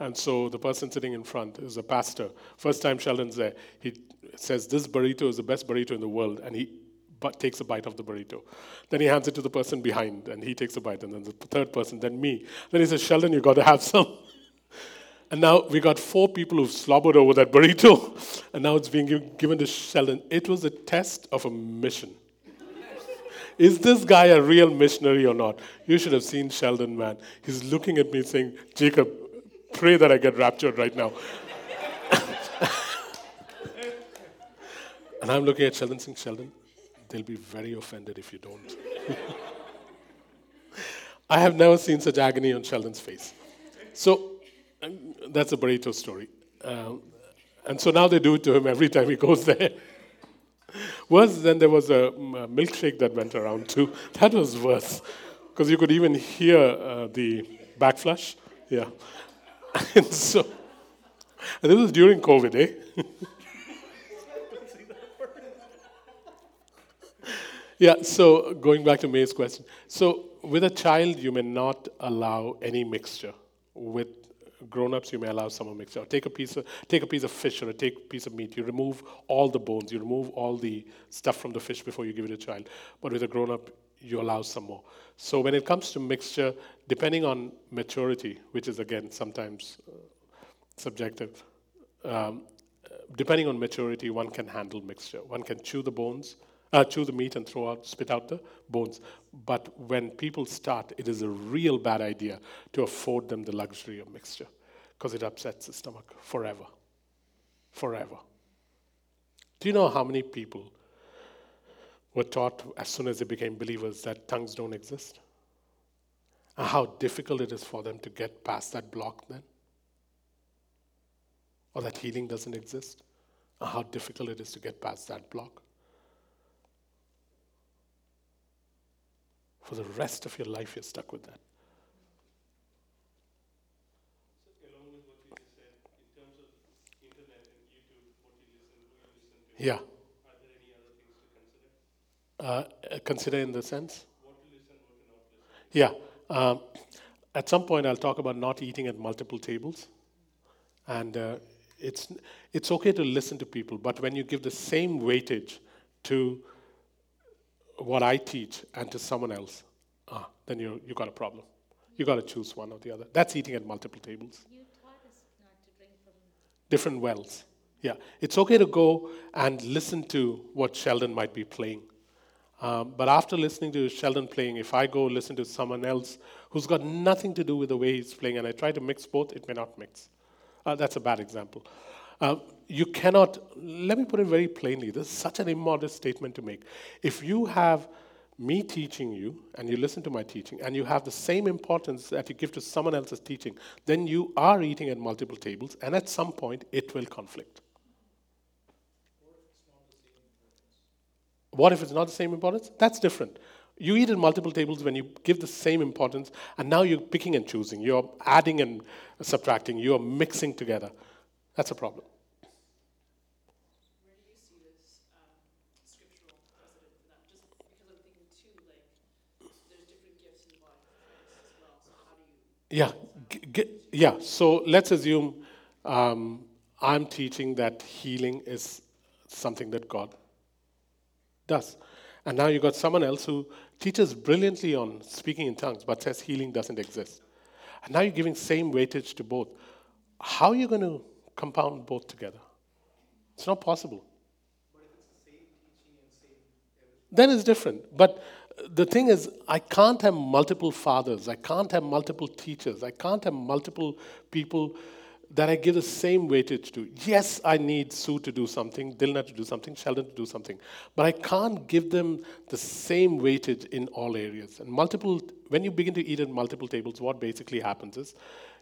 And so the person sitting in front is a pastor. First time Sheldon's there, he says, this burrito is the best burrito in the world, and he but takes a bite of the burrito. Then he hands it to the person behind, and he takes a bite, and then the third person, then me. Then he says, Sheldon, you got to have some. And now we got four people who've slobbered over that burrito, and now it's being given to Sheldon. It was a test of a mission. Is this guy a real missionary or not? You should have seen Sheldon, man. He's looking at me saying, Jacob, pray that I get raptured right now. And I'm looking at Sheldon saying, Sheldon, they'll be very offended if you don't. I have never seen such agony on Sheldon's face. So, and that's a burrito story. Um, and so now they do it to him every time he goes there. Worse than there was a, a milkshake that went around too. That was worse. Because you could even hear uh, the backflush. Yeah. And so, and this was during COVID, eh? Yeah, so going back to May's question. So with a child, you may not allow any mixture. With grown-ups, you may allow some mixture. Take a piece of take a piece of fish or take a piece of meat. You remove all the bones. You remove all the stuff from the fish before you give it to a child. But with a grown-up, you allow some more. So when it comes to mixture, depending on maturity, which is again sometimes uh, subjective, um, depending on maturity, one can handle mixture. One can chew the bones, uh, chew the meat, and throw out, spit out the bones. But when people start, it is a real bad idea to afford them the luxury of mixture, because it upsets the stomach forever. Forever. Do you know how many people were taught as soon as they became believers that tongues don't exist? And how difficult it is for them to get past that block then? Or that healing doesn't exist? And how difficult it is to get past that block? For the rest of your life, you're stuck with that. Along with what you just said, in terms of internet and YouTube, what you listen, who you listen to, yeah. Are there any other things to consider? Uh, consider in the sense? What to listen, what to not listen. Yeah. Um, at some point, I'll talk about not eating at multiple tables. And uh, it's it's okay to listen to people, but when you give the same weightage to what I teach and to someone else, ah, then you you got a problem. You got to choose one or the other. That's eating at multiple tables. You taught us not to drink from different wells. Yeah, it's okay to go and listen to what Sheldon might be playing, um, but after listening to Sheldon playing, if I go listen to someone else who's got nothing to do with the way he's playing, and I try to mix both, it may not mix. Uh, that's a bad example. Uh, you cannot, let me put it very plainly, this is such an immodest statement to make. If you have me teaching you, and you listen to my teaching, and you have the same importance that you give to someone else's teaching, then you are eating at multiple tables, and at some point, it will conflict. What if it's not the same importance? That's different. You eat at multiple tables when you give the same importance, and now you're picking and choosing. You're adding and subtracting. You're mixing together. That's a problem. Where do you see this um, scriptural precedent for that? Just because I'm thinking too, like, there's different gifts in the body as well. So how do you? Yeah, G- g- yeah. So let's assume um, I'm teaching that healing is something that God does, and now you got someone else who teaches brilliantly on speaking in tongues, but says healing doesn't exist, and now you're giving same weightage to both. how are you going to compound both together? It's not possible. But if it's the same teaching and same everything, then it's different. But the thing is, I can't have multiple fathers. I can't have multiple teachers. I can't have multiple people that I give the same weightage to. Yes, I need Sue to do something, Dilna to do something, Sheldon to do something, but I can't give them the same weightage in all areas. And multiple, when you begin to eat at multiple tables, what basically happens is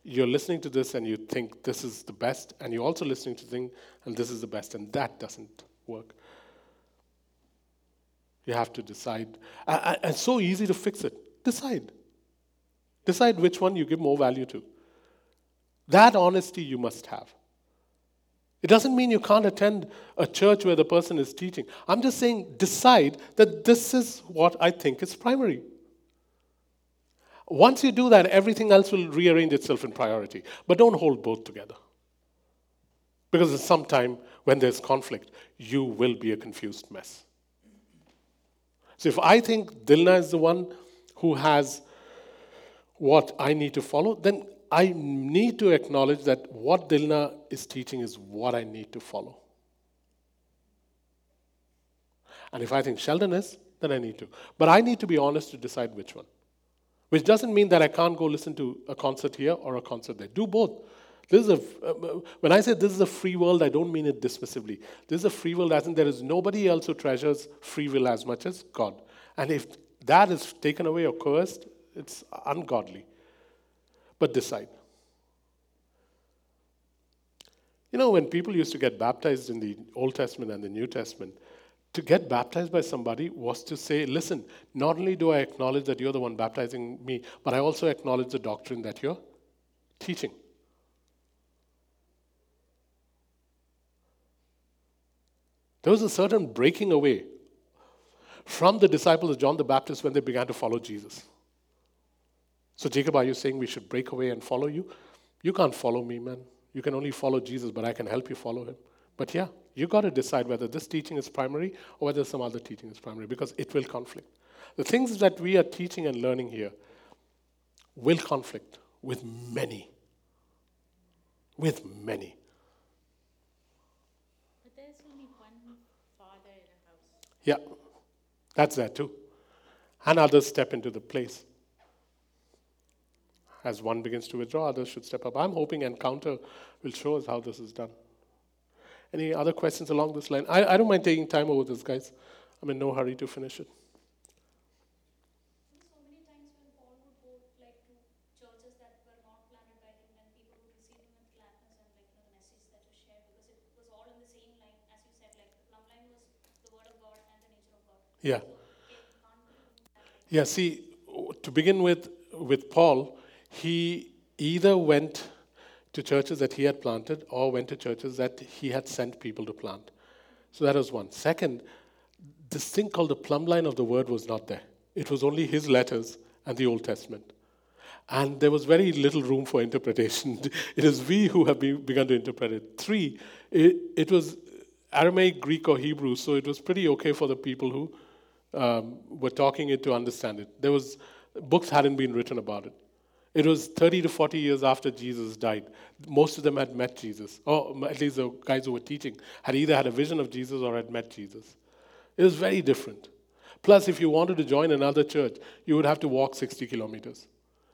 you're listening to this and you think this is the best, and you're also listening to things and this is the best, and that doesn't work. You have to decide. And it's so easy to fix it. Decide. Decide which one you give more value to. That honesty you must have. It doesn't mean you can't attend a church where the person is teaching. I'm just saying, decide that this is what I think is primary. Once you do that, everything else will rearrange itself in priority. But don't hold both together. Because at some time, when there's conflict, you will be a confused mess. So if I think Dilna is the one who has what I need to follow, then I need to acknowledge that what Dilna is teaching is what I need to follow. And if I think Sheldon is, then I need to. But I need to be honest to decide which one. Which doesn't mean that I can't go listen to a concert here or a concert there. Do both. This is a, when I say this is a free world, I don't mean it dismissively. This is a free world as in there is nobody else who treasures free will as much as God. And if that is taken away or coerced, it's ungodly. But decide. You know, when people used to get baptized in the Old Testament and the New Testament, to get baptized by somebody was to say, listen, not only do I acknowledge that you're the one baptizing me, but I also acknowledge the doctrine that you're teaching. There was a certain breaking away from the disciples of John the Baptist when they began to follow Jesus. So Jacob, are you saying we should break away and follow you? You can't follow me, man. You can only follow Jesus, but I can help you follow him. But yeah, you got to decide whether this teaching is primary or whether some other teaching is primary, because it will conflict. The things that we are teaching and learning here will conflict with many. With many. But there's only one father in a house. Yeah, that's there too. And others step into the place. As one begins to withdraw, others should step up. I'm hoping Encounter will show us how this is done. Any other questions along this line? I, I don't mind taking time over this, guys. I'm in no hurry to finish it. So many times when Paul would go like to churches that were not planted by him, and people would receive him with gladness and like the message that was shared, because it was all in the same line, as you said, like the plumb line was the word of God and the nature of God. Yeah. Yeah, see, to begin with, with Paul, he either went to churches that he had planted or went to churches that he had sent people to plant. So that was one. Second, this thing called the plumb line of the word was not there. It was only his letters and the Old Testament. And there was very little room for interpretation. It is we who have be, begun to interpret it. Three, it, it was Aramaic, Greek, or Hebrew, so it was pretty okay for the people who um, were talking it to understand it. There was books hadn't been written about it. It was thirty to forty years after Jesus died. Most of them had met Jesus, or at least the guys who were teaching had either had a vision of Jesus or had met Jesus. It was very different. Plus, if you wanted to join another church, you would have to walk sixty kilometers.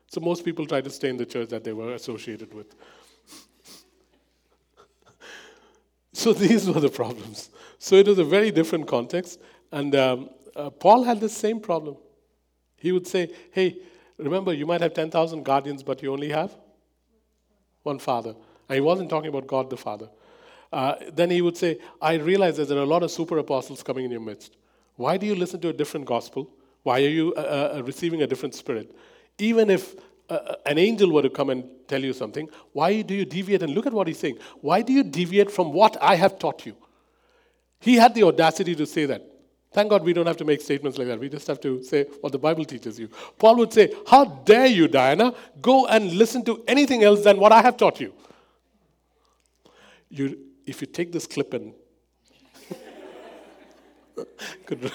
So most people tried to stay in the church that they were associated with. So these were the problems. So it was a very different context. And um, uh, Paul had the same problem. He would say, hey, remember, you might have ten thousand guardians, but you only have one father. And he wasn't talking about God the Father. Uh, then he would say, I realize that there are a lot of super apostles coming in your midst. Why do you listen to a different gospel? Why are you uh, uh, receiving a different spirit? Even if uh, an angel were to come and tell you something, why do you deviate? And look at what he's saying. Why do you deviate from what I have taught you? He had the audacity to say that. Thank God we don't have to make statements like that. We just have to say what the Bible teaches you. Paul would say, how dare you, Diana, go and listen to anything else than what I have taught you. You if you take this clip and... Could...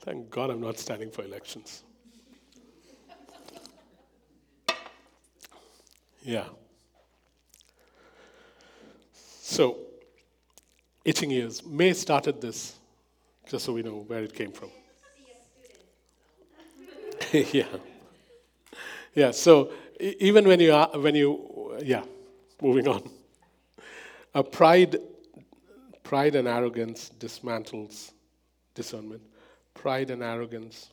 Thank God I'm not standing for elections. Yeah. So, itching ears. May started this, just so we know where it came from. yeah. Yeah, so even when you are, when you, yeah, moving on. A pride, pride and arrogance dismantles discernment. Pride and arrogance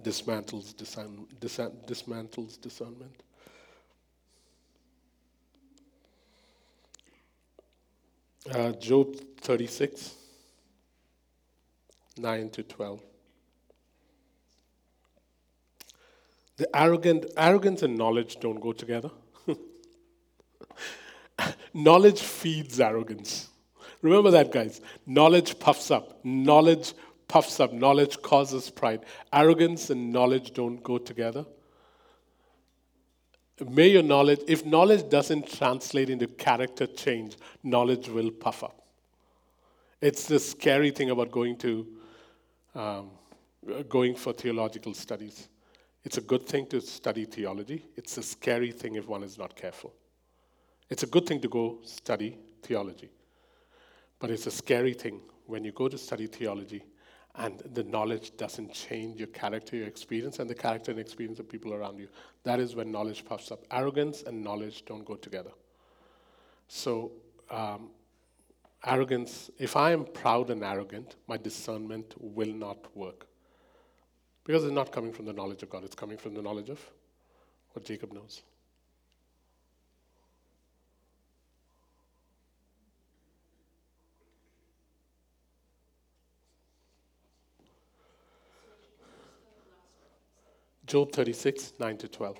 dismantles discern, discern, dismantles discernment. Uh, Job thirty-six, nine to twelve. The arrogant, arrogance and knowledge don't go together. Knowledge feeds arrogance. Remember that, guys. Knowledge puffs up. Knowledge puffs up. Knowledge causes pride. Arrogance and knowledge don't go together. May your knowledge, if knowledge doesn't translate into character change, knowledge will puff up. It's the scary thing about going to, um, going for theological studies. It's a good thing to study theology. It's a scary thing if one is not careful. It's a good thing to go study theology. But it's a scary thing when you go to study theology and the knowledge doesn't change your character, your experience, and the character and experience of people around you. That is when knowledge puffs up. Arrogance and knowledge don't go together. So um, arrogance, if I am proud and arrogant, my discernment will not work. Because it's not coming from the knowledge of God. It's coming from the knowledge of what Jacob knows. Job thirty-six, nine to twelve.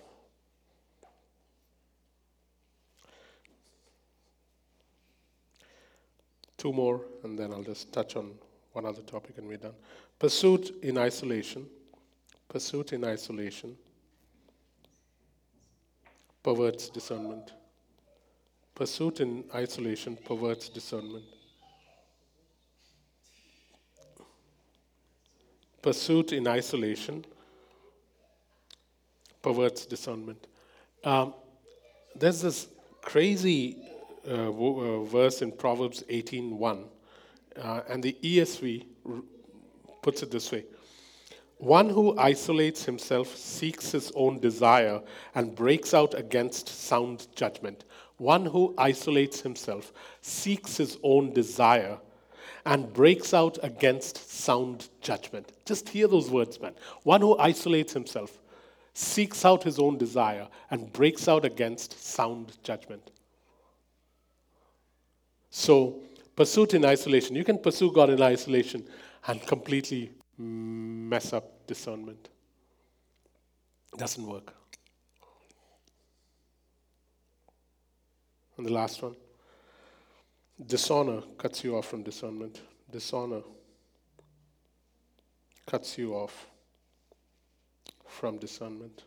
Two more, and then I'll just touch on one other topic and we're done. Pursuit in isolation. Pursuit in isolation perverts discernment. Pursuit in isolation perverts discernment. Pursuit in isolation perverts discernment. Um, there's this crazy uh, w- uh, verse in Proverbs eighteen one, uh, and the E S V r- puts it this way. One who isolates himself seeks his own desire and breaks out against sound judgment. One who isolates himself seeks his own desire and breaks out against sound judgment. Just hear those words, man. One who isolates himself seeks out his own desire and breaks out against sound judgment. So, pursuit in isolation. You can pursue God in isolation and completely mess up discernment. Doesn't work. And the last one. Dishonor cuts you off from discernment. Dishonor cuts you off from discernment.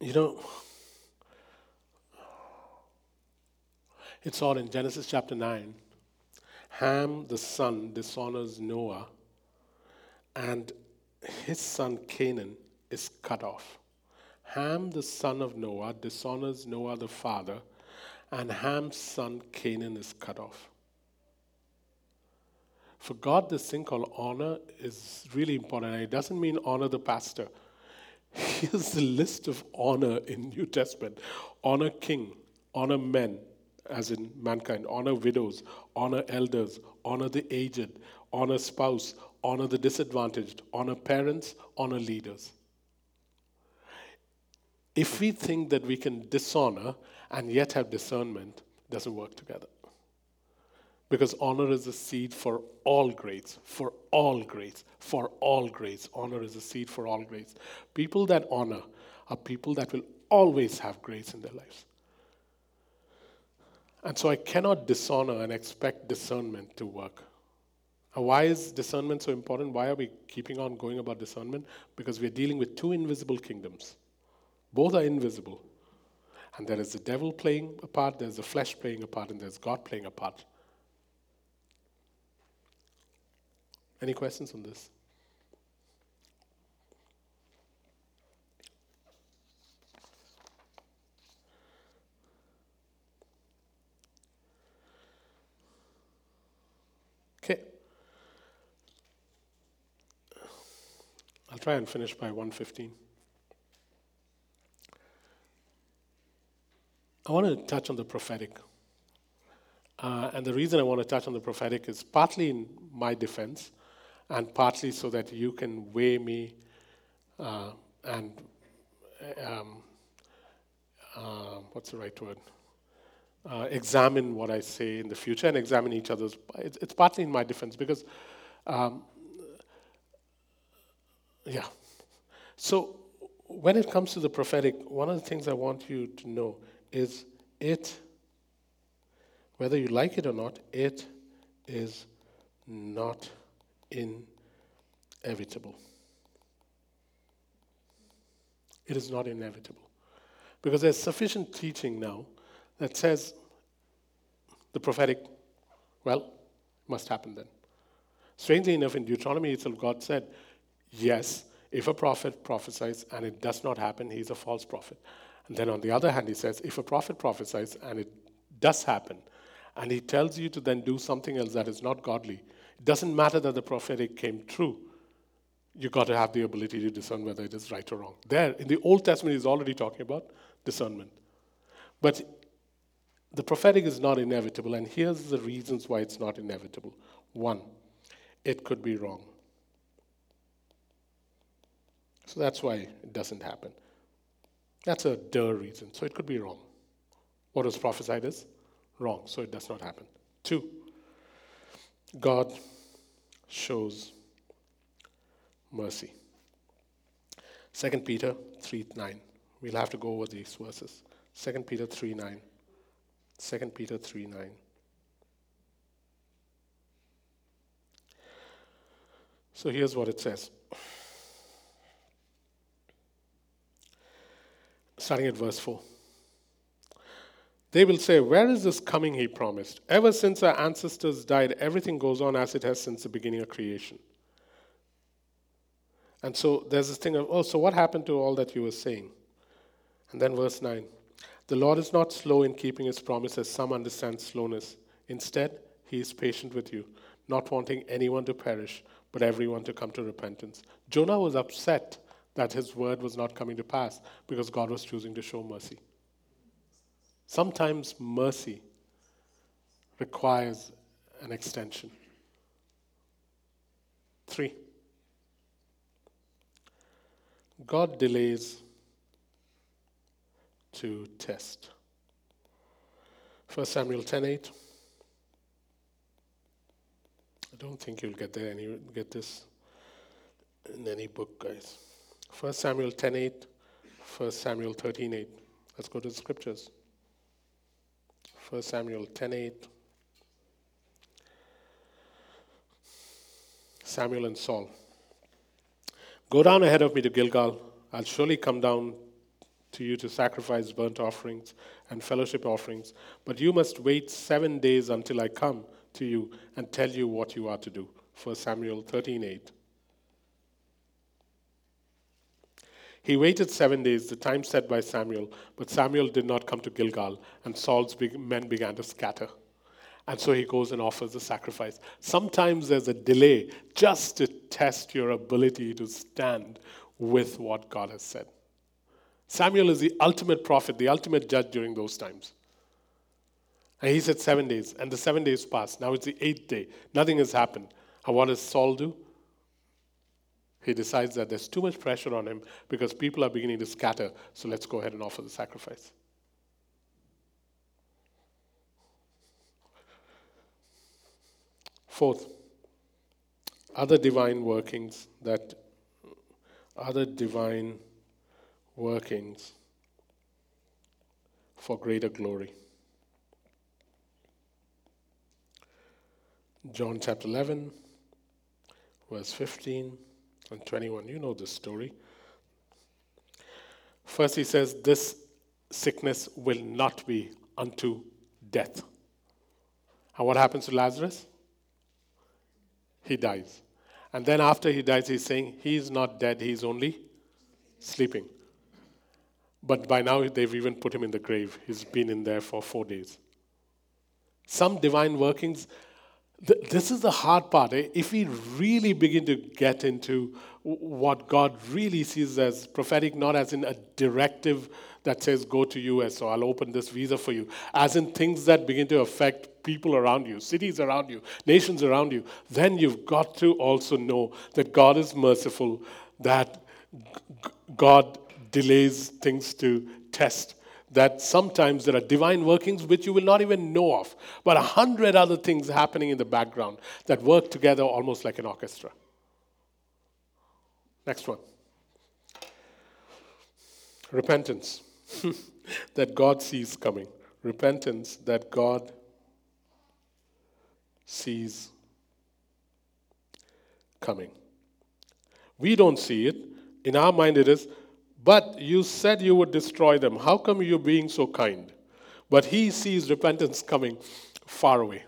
You know, it's all in Genesis chapter nine. Ham, the son, dishonors Noah, and his son Canaan is cut off. Ham, the son of Noah, dishonors Noah the father, and Ham's son Canaan is cut off. For God, this thing called honor is really important. And it doesn't mean honor the pastor. Here's the list of honor in New Testament. Honor king, honor men, as in mankind, honor widows, honor elders, honor the aged, honor spouse, honor the disadvantaged, honor parents, honor leaders. If we think that we can dishonor and yet have discernment, it doesn't work together. Because honor is a seed for all grades, for all grades, for all grades. Honor is a seed for all grades. People that honor are people that will always have grace in their lives. And so I cannot dishonor and expect discernment to work. Now, why is discernment so important? Why are we keeping on going about discernment? Because we are dealing with two invisible kingdoms. Both are invisible. And there is the devil playing a part, there's the flesh playing a part, and there's God playing a part. Any questions on this? Okay. I'll try and finish by one fifteen. I want to touch on the prophetic. Uh, and the reason I want to touch on the prophetic is partly in my defense and partly so that you can weigh me uh, and, um, uh, what's the right word, uh, examine what I say in the future and examine each other's. It's, it's partly in my defense because, um, yeah. So when it comes to the prophetic, one of the things I want you to know is it, whether you like it or not, it is not inevitable. It is not inevitable. Because there's sufficient teaching now that says the prophetic, well, must happen then. Strangely enough, in Deuteronomy itself, God said, yes, if a prophet prophesies and it does not happen, he's a false prophet. And then on the other hand, he says, if a prophet prophesies and it does happen, and he tells you to then do something else that is not godly, it doesn't matter that the prophetic came true. You've got to have the ability to discern whether it is right or wrong. There, in the Old Testament, he's already talking about discernment. But the prophetic is not inevitable, and here's the reasons why it's not inevitable. One, it could be wrong. So that's why it doesn't happen. That's a duh reason. So it could be wrong. What was prophesied is wrong, so it does not happen. Two, God shows mercy. Second Peter three nine. We'll have to go over these verses. Second Peter three nine. Second Peter three nine. So here's what it says. Starting at verse four. They will say, where is this coming he promised? Ever since our ancestors died, everything goes on as it has since the beginning of creation. And so there's this thing of, oh, so what happened to all that you were saying? And then verse nine. The Lord is not slow in keeping his promise, as some understand slowness. Instead, he is patient with you, not wanting anyone to perish, but everyone to come to repentance. Jonah was upset that his word was not coming to pass because God was choosing to show mercy. Sometimes mercy requires an extension. Three, God delays to test. First Samuel ten eight. I don't think you'll get there any get this in any book, guys. First Samuel ten eight, First Samuel thirteen eight. Let's go to the scriptures. First Samuel ten eight. Samuel and Saul. Go down ahead of me to Gilgal. I'll surely come down to you to sacrifice burnt offerings and fellowship offerings. But you must wait seven days until I come to you and tell you what you are to do. First Samuel thirteen eight. He waited seven days, the time set by Samuel, but Samuel did not come to Gilgal, and Saul's big men began to scatter. And so he goes and offers a sacrifice. Sometimes there's a delay just to test your ability to stand with what God has said. Samuel is the ultimate prophet, the ultimate judge during those times. And he said seven days, and the seven days passed. Now it's the eighth day. Nothing has happened. And what does Saul do? He decides that there's too much pressure on him because people are beginning to scatter, so let's go ahead and offer the sacrifice. Fourth, other divine workings that other divine workings for greater glory. John chapter eleven, verse fifteen. And twenty-one, you know this story. First he says, this sickness will not be unto death. And what happens to Lazarus? He dies. And then after he dies, he's saying, he's not dead, he's only sleeping. But by now, they've even put him in the grave. He's been in there for four days. Some divine workings. Th- this is the hard part. Eh? If we really begin to get into what God really sees as prophetic, not as in a directive that says, go to U S, so I'll open this visa for you, as in things that begin to affect people around you, cities around you, nations around you, then you've got to also know that God is merciful, that g- God delays things to test, that sometimes there are divine workings which you will not even know of, but a hundred other things happening in the background that work together almost like an orchestra. Next one. Repentance. That God sees coming. Repentance that God sees coming. We don't see it. In our mind it is, but you said you would destroy them. How come you're being so kind? But he sees repentance coming far away.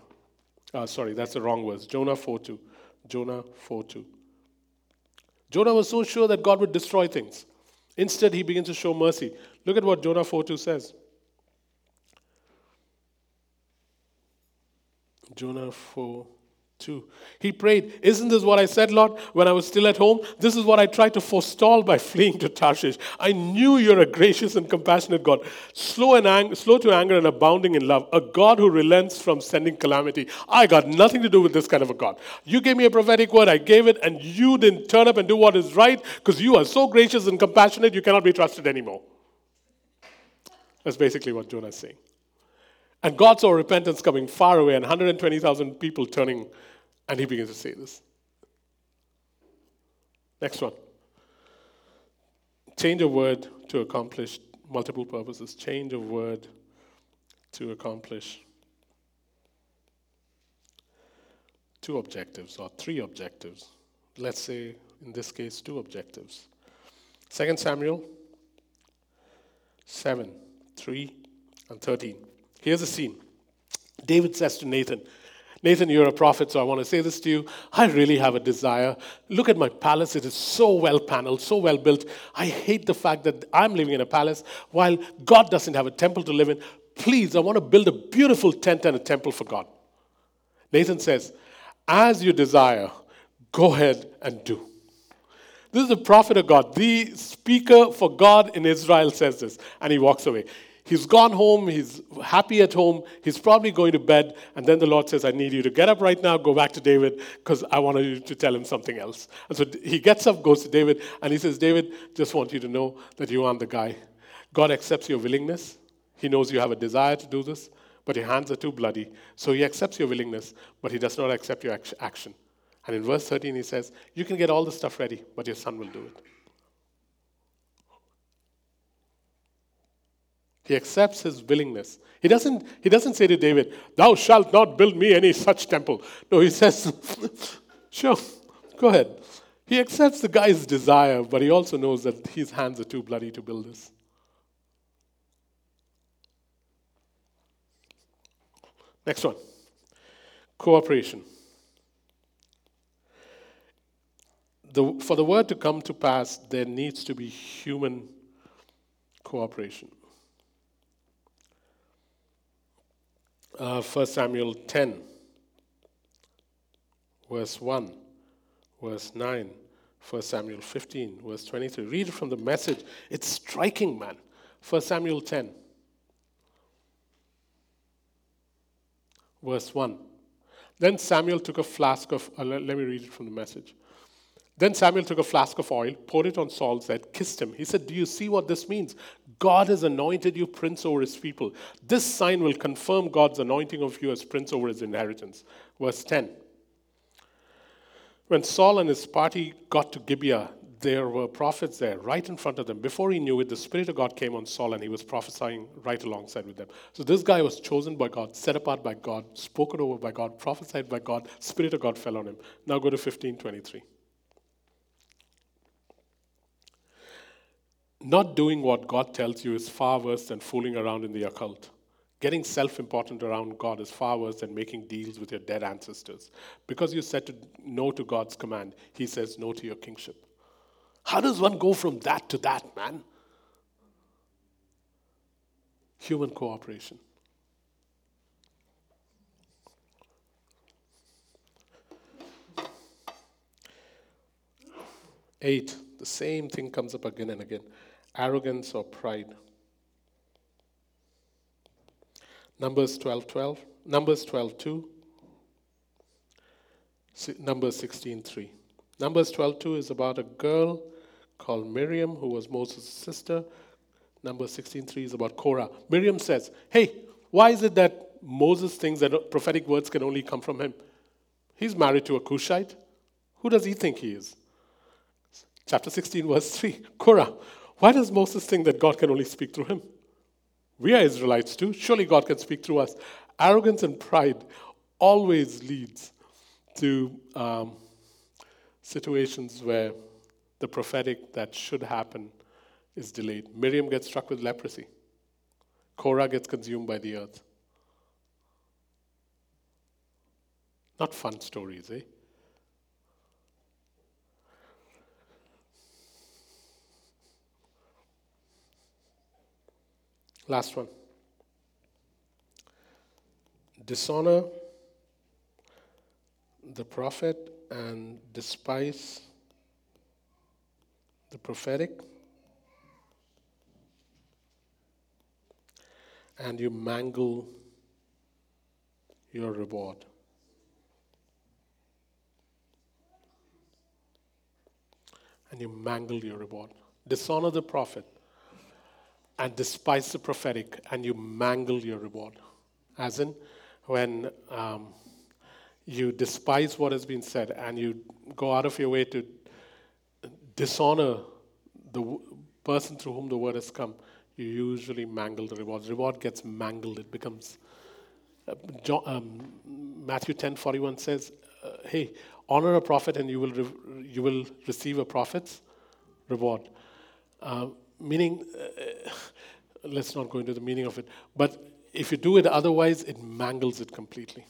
Uh, sorry, that's the wrong words. Jonah four two. Jonah four two. Jonah was so sure that God would destroy things. Instead, he begins to show mercy. Look at what Jonah four two says. Jonah four two. He prayed, isn't this what I said, Lord, when I was still at home? This is what I tried to forestall by fleeing to Tarshish. I knew you're a gracious and compassionate God, slow, and ang- slow to anger and abounding in love, a God who relents from sending calamity. I got nothing to do with this kind of a God. You gave me a prophetic word, I gave it, and you didn't turn up and do what is right because you are so gracious and compassionate, you cannot be trusted anymore. That's basically what Jonah is saying. And God saw repentance coming far away and one hundred twenty thousand people turning, and he begins to say this. Next one. Change a word to accomplish multiple purposes. Change a word to accomplish two objectives or three objectives. Let's say, in this case, two objectives. Second Samuel seven, three and thirteen. Here's the scene. David says to Nathan, Nathan, you're a prophet, so I want to say this to you. I really have a desire. Look at my palace. It is so well paneled, so well built. I hate the fact that I'm living in a palace while God doesn't have a temple to live in. Please, I want to build a beautiful tent and a temple for God. Nathan says, as you desire, go ahead and do. This is the prophet of God. The speaker for God in Israel says this, and he walks away. He's gone home, he's happy at home, he's probably going to bed, and then the Lord says, I need you to get up right now, go back to David, because I want you to tell him something else. And so he gets up, goes to David, and he says, David, just want you to know that you aren't the guy. God accepts your willingness. He knows you have a desire to do this, but your hands are too bloody. So he accepts your willingness, but he does not accept your action. And in verse thirteen, he says, you can get all the stuff ready, but your son will do it. He accepts his willingness. He doesn't, he doesn't say to David, thou shalt not build me any such temple. No, he says, sure, go ahead. He accepts the guy's desire, but he also knows that his hands are too bloody to build this. Next one. Cooperation. The, for the word to come to pass, there needs to be human cooperation. Uh, First Samuel ten, verse one, verse nine, First Samuel fifteen, verse twenty-three. Read it from the Message. It's striking, man. First Samuel ten, verse one. Then Samuel took a flask of, uh, let, let me read it from the Message. Then Samuel took a flask of oil, poured it on Saul's head, kissed him. He said, do you see what this means? God has anointed you prince over his people. This sign will confirm God's anointing of you as prince over his inheritance. Verse ten. When Saul and his party got to Gibeah, there were prophets there right in front of them. Before he knew it, the Spirit of God came on Saul and he was prophesying right alongside with them. So this guy was chosen by God, set apart by God, spoken over by God, prophesied by God. Spirit of God fell on him. Now go to fifteen twenty-three. Not doing what God tells you is far worse than fooling around in the occult. Getting self-important around God is far worse than making deals with your dead ancestors. Because you said to no to God's command, he says no to your kingship. How does one go from that to that, man? Human cooperation. Eight, the same thing comes up again and again. Arrogance or pride. Numbers twelve, twelve. Numbers twelve, two. Numbers sixteen, three. Numbers twelve, two is about a girl called Miriam who was Moses' sister. Numbers sixteen, three is about Korah. Miriam says, hey, why is it that Moses thinks that prophetic words can only come from him? He's married to a Cushite. Who does he think he is? Chapter sixteen, verse three. Korah, why does Moses think that God can only speak through him? We are Israelites too. Surely God can speak through us. Arrogance and pride always leads to um, situations where the prophetic that should happen is delayed. Miriam gets struck with leprosy. Korah gets consumed by the earth. Not fun stories, eh? Last one. Dishonor the prophet and despise the prophetic. And you mangle your reward. And you mangle your reward. Dishonor the prophet. And despise the prophetic, and you mangle your reward. As in, when um, you despise what has been said, and you go out of your way to dishonor the w- person through whom the word has come, you usually mangle the reward. The reward gets mangled. It becomes, uh, John, um, Matthew ten forty-one says, uh, hey, honor a prophet, and you will, re- you will receive a prophet's reward. Uh, Meaning, uh, let's not go into the meaning of it, but if you do it otherwise, it mangles it completely.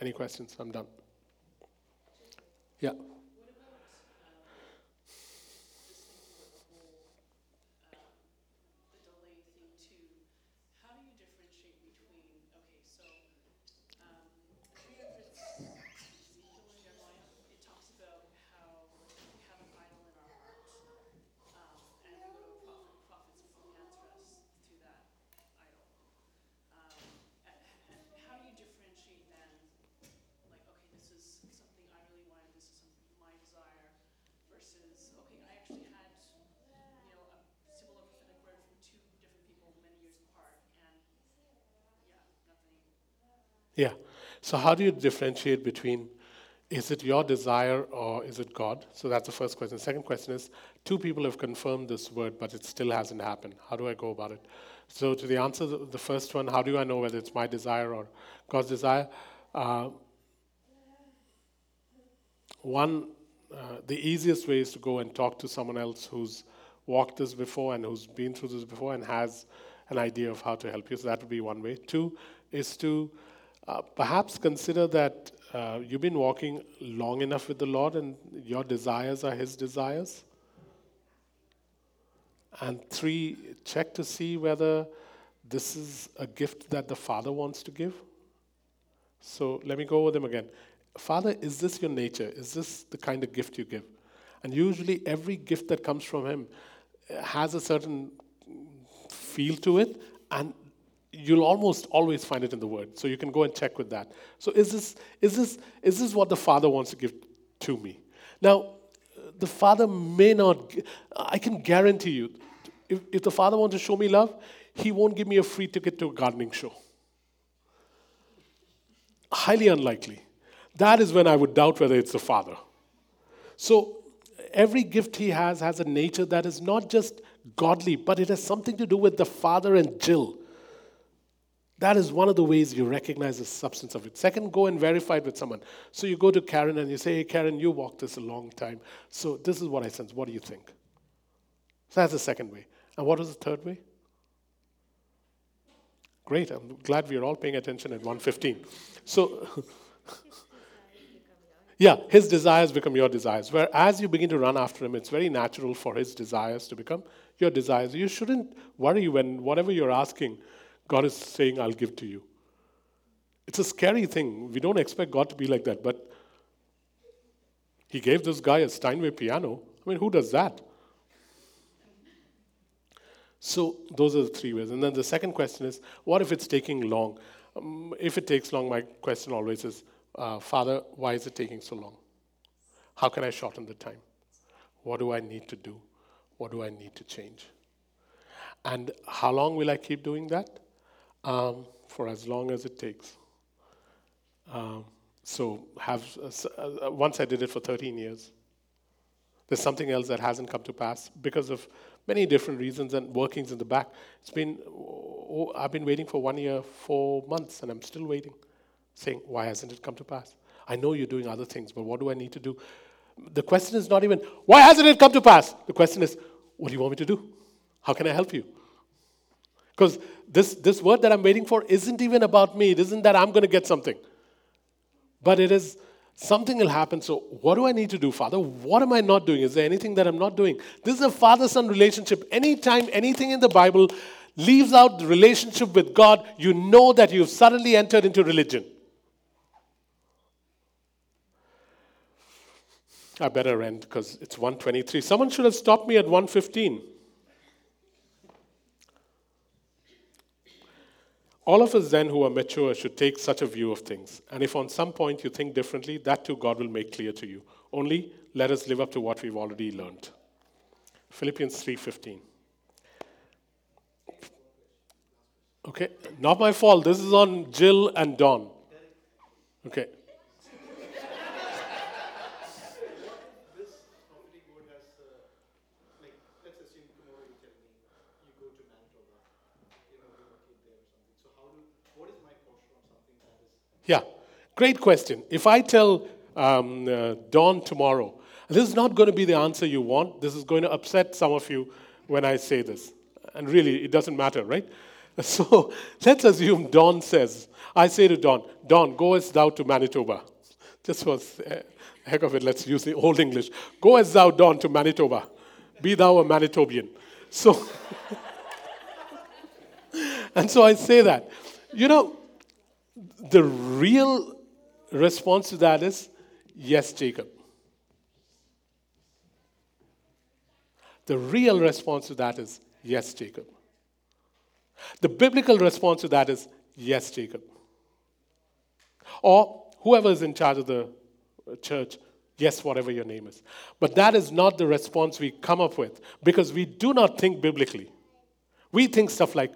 Any questions? I'm done. Yeah. Yeah. So how do you differentiate between, is it your desire or is it God? So that's the first question. The second question is, two people have confirmed this word, but it still hasn't happened. How do I go about it? So to the answer, the first one, how do I know whether it's my desire or God's desire? Uh, one, uh, the easiest way is to go and talk to someone else who's walked this before and who's been through this before and has an idea of how to help you. So that would be one way. Two is to... Uh, perhaps consider that uh, you've been walking long enough with the Lord and your desires are His desires. And three, check to see whether this is a gift that the Father wants to give. So let me go over them again. Father, is this your nature? Is this the kind of gift you give? And usually every gift that comes from Him has a certain feel to it, and you'll almost always find it in the Word. So you can go and check with that. So is this is this, is this what the Father wants to give to me? Now, the Father may not... I can guarantee you, if, if the Father wants to show me love, He won't give me a free ticket to a gardening show. Highly unlikely. That is when I would doubt whether it's the Father. So every gift He has has a nature that is not just godly, but it has something to do with the Father and Jill. That is one of the ways you recognize the substance of it. Second, go and verify it with someone. So you go to Karen and you say, hey, Karen, you walked this a long time, so this is what I sense. What do you think? So that's the second way. And what was the third way? Great. I'm glad we are all paying attention at one fifteen. So, yeah, his desires become your desires. Whereas you begin to run after him, it's very natural for his desires to become your desires. You shouldn't worry when whatever you're asking, God is saying, I'll give to you. It's a scary thing. We don't expect God to be like that, but he gave this guy a Steinway piano. I mean, who does that? So those are the three ways. And then the second question is, what if it's taking long? Um, if it takes long, my question always is, uh, Father, why is it taking so long? How can I shorten the time? What do I need to do? What do I need to change? And how long will I keep doing that? Um, for as long as it takes. Um, so have uh, uh, once I did it for thirteen years. There's something else that hasn't come to pass because of many different reasons and workings in the back. It's been, oh, I've been waiting for one year, four months, and I'm still waiting, saying, why hasn't it come to pass? I know you're doing other things, but what do I need to do? The question is not even, why hasn't it come to pass? The question is, what do you want me to do? How can I help you? Because this, this word that I'm waiting for isn't even about me. It isn't that I'm going to get something. But it is, something will happen. So what do I need to do, Father? What am I not doing? Is there anything that I'm not doing? This is a father-son relationship. Anytime anything in the Bible leaves out the relationship with God, you know that you've suddenly entered into religion. I better end because it's one twenty-three. Someone should have stopped me at one fifteen. All of us then who are mature should take such a view of things. And if on some point you think differently, that too God will make clear to you. Only let us live up to what we've already learned. Philippians three fifteen. Okay, not my fault. This is on Jill and Don. Okay. Yeah, great question. If I tell um, uh, Don tomorrow, this is not going to be the answer you want. This is going to upset some of you when I say this. And really, it doesn't matter, right? So let's assume Don says, I say to Don, Don, goest thou to Manitoba? Just for the heck of it, let's use the old English. Goest thou, Don, to Manitoba? Be thou a Manitobian. So, and so I say that. You know, the real response to that is, yes, Jacob. The real response to that is, yes, Jacob. The biblical response to that is, yes, Jacob. Or whoever is in charge of the church, yes, whatever your name is. But that is not the response we come up with because we do not think biblically. We think stuff like,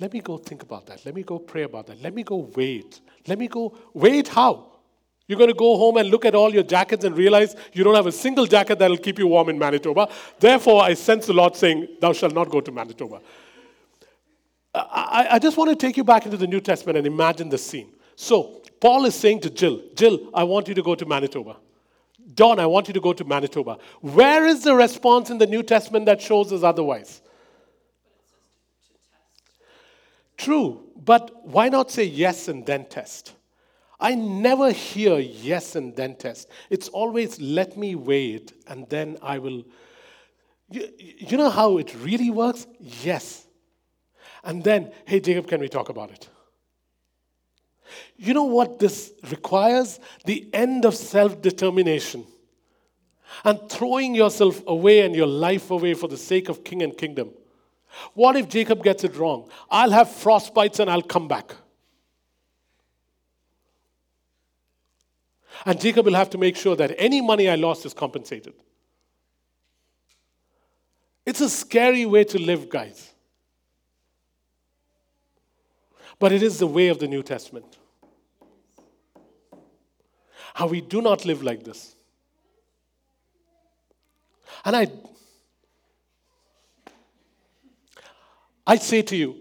let me go think about that. Let me go pray about that. Let me go wait. Let me go wait how? You're going to go home and look at all your jackets and realize you don't have a single jacket that will keep you warm in Manitoba. Therefore, I sense the Lord saying, thou shalt not go to Manitoba. I, I just want to take you back into the New Testament and imagine the scene. So, Paul is saying to Jill, Jill, I want you to go to Manitoba. Don, I want you to go to Manitoba. Where is the response in the New Testament that shows us otherwise? True, but why not say yes and then test? I never hear yes and then test. It's always let me wait and then I will. You, you know how it really works? Yes. And then, hey, Jacob, can we talk about it? You know what this requires? The end of self-determination and throwing yourself away and your life away for the sake of king and kingdom. What if Jacob gets it wrong? I'll have frostbites and I'll come back. And Jacob will have to make sure that any money I lost is compensated. It's a scary way to live, guys. But it is the way of the New Testament. How we do not live like this. And I... I say to you,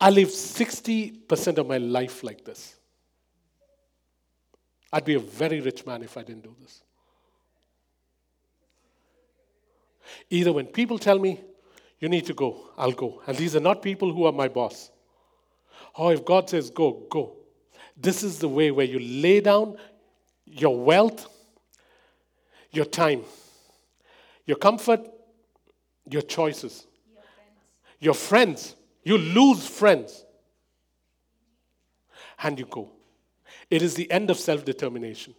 I live sixty percent of my life like this. I'd be a very rich man if I didn't do this. Either when people tell me, you need to go, I'll go. And these are not people who are my boss. Or if God says, go, go. This is the way where you lay down your wealth, your time, your comfort, your choices, your friends. Your friends. You lose friends. And you go. It is the end of self-determination.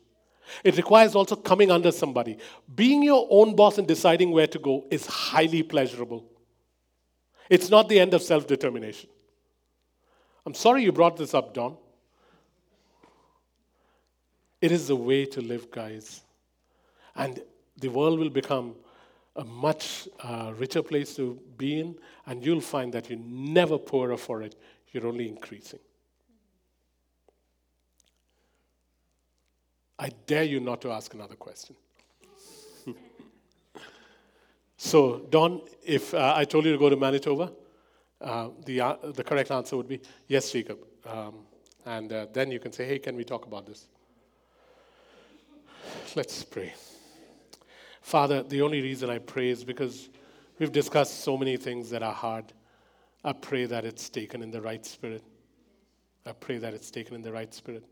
It requires also coming under somebody. Being your own boss and deciding where to go is highly pleasurable. It's not the end of self-determination. I'm sorry you brought this up, Don. It is the way to live, guys. And the world will become a much uh, richer place to be in, and you'll find that you're never poorer for it. You're only increasing. I dare you not to ask another question. So, Don, if uh, I told you to go to Manitoba, uh, the uh, the correct answer would be, yes, Jacob. Um, and uh, then you can say, hey, can we talk about this? Let's pray. Father, the only reason I pray is because we've discussed so many things that are hard. I pray that it's taken in the right spirit. I pray that it's taken in the right spirit.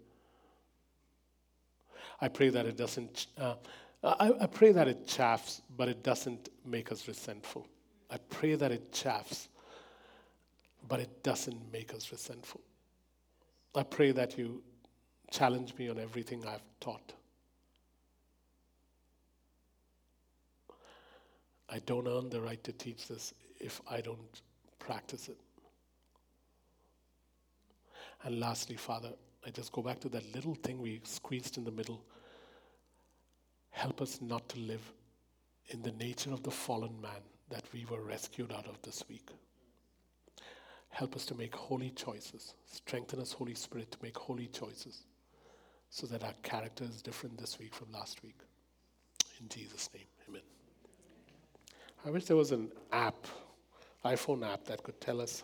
I pray that it doesn't, uh, I, I pray that it chafes, but it doesn't make us resentful. I pray that it chafes, but it doesn't make us resentful. I pray that you challenge me on everything I've taught. I don't earn the right to teach this if I don't practice it. And lastly, Father, I just go back to that little thing we squeezed in the middle. Help us not to live in the nature of the fallen man that we were rescued out of this week. Help us to make holy choices. Strengthen us, Holy Spirit, to make holy choices so that our character is different this week from last week. In Jesus' name, amen. I wish there was an app, iPhone app, that could tell us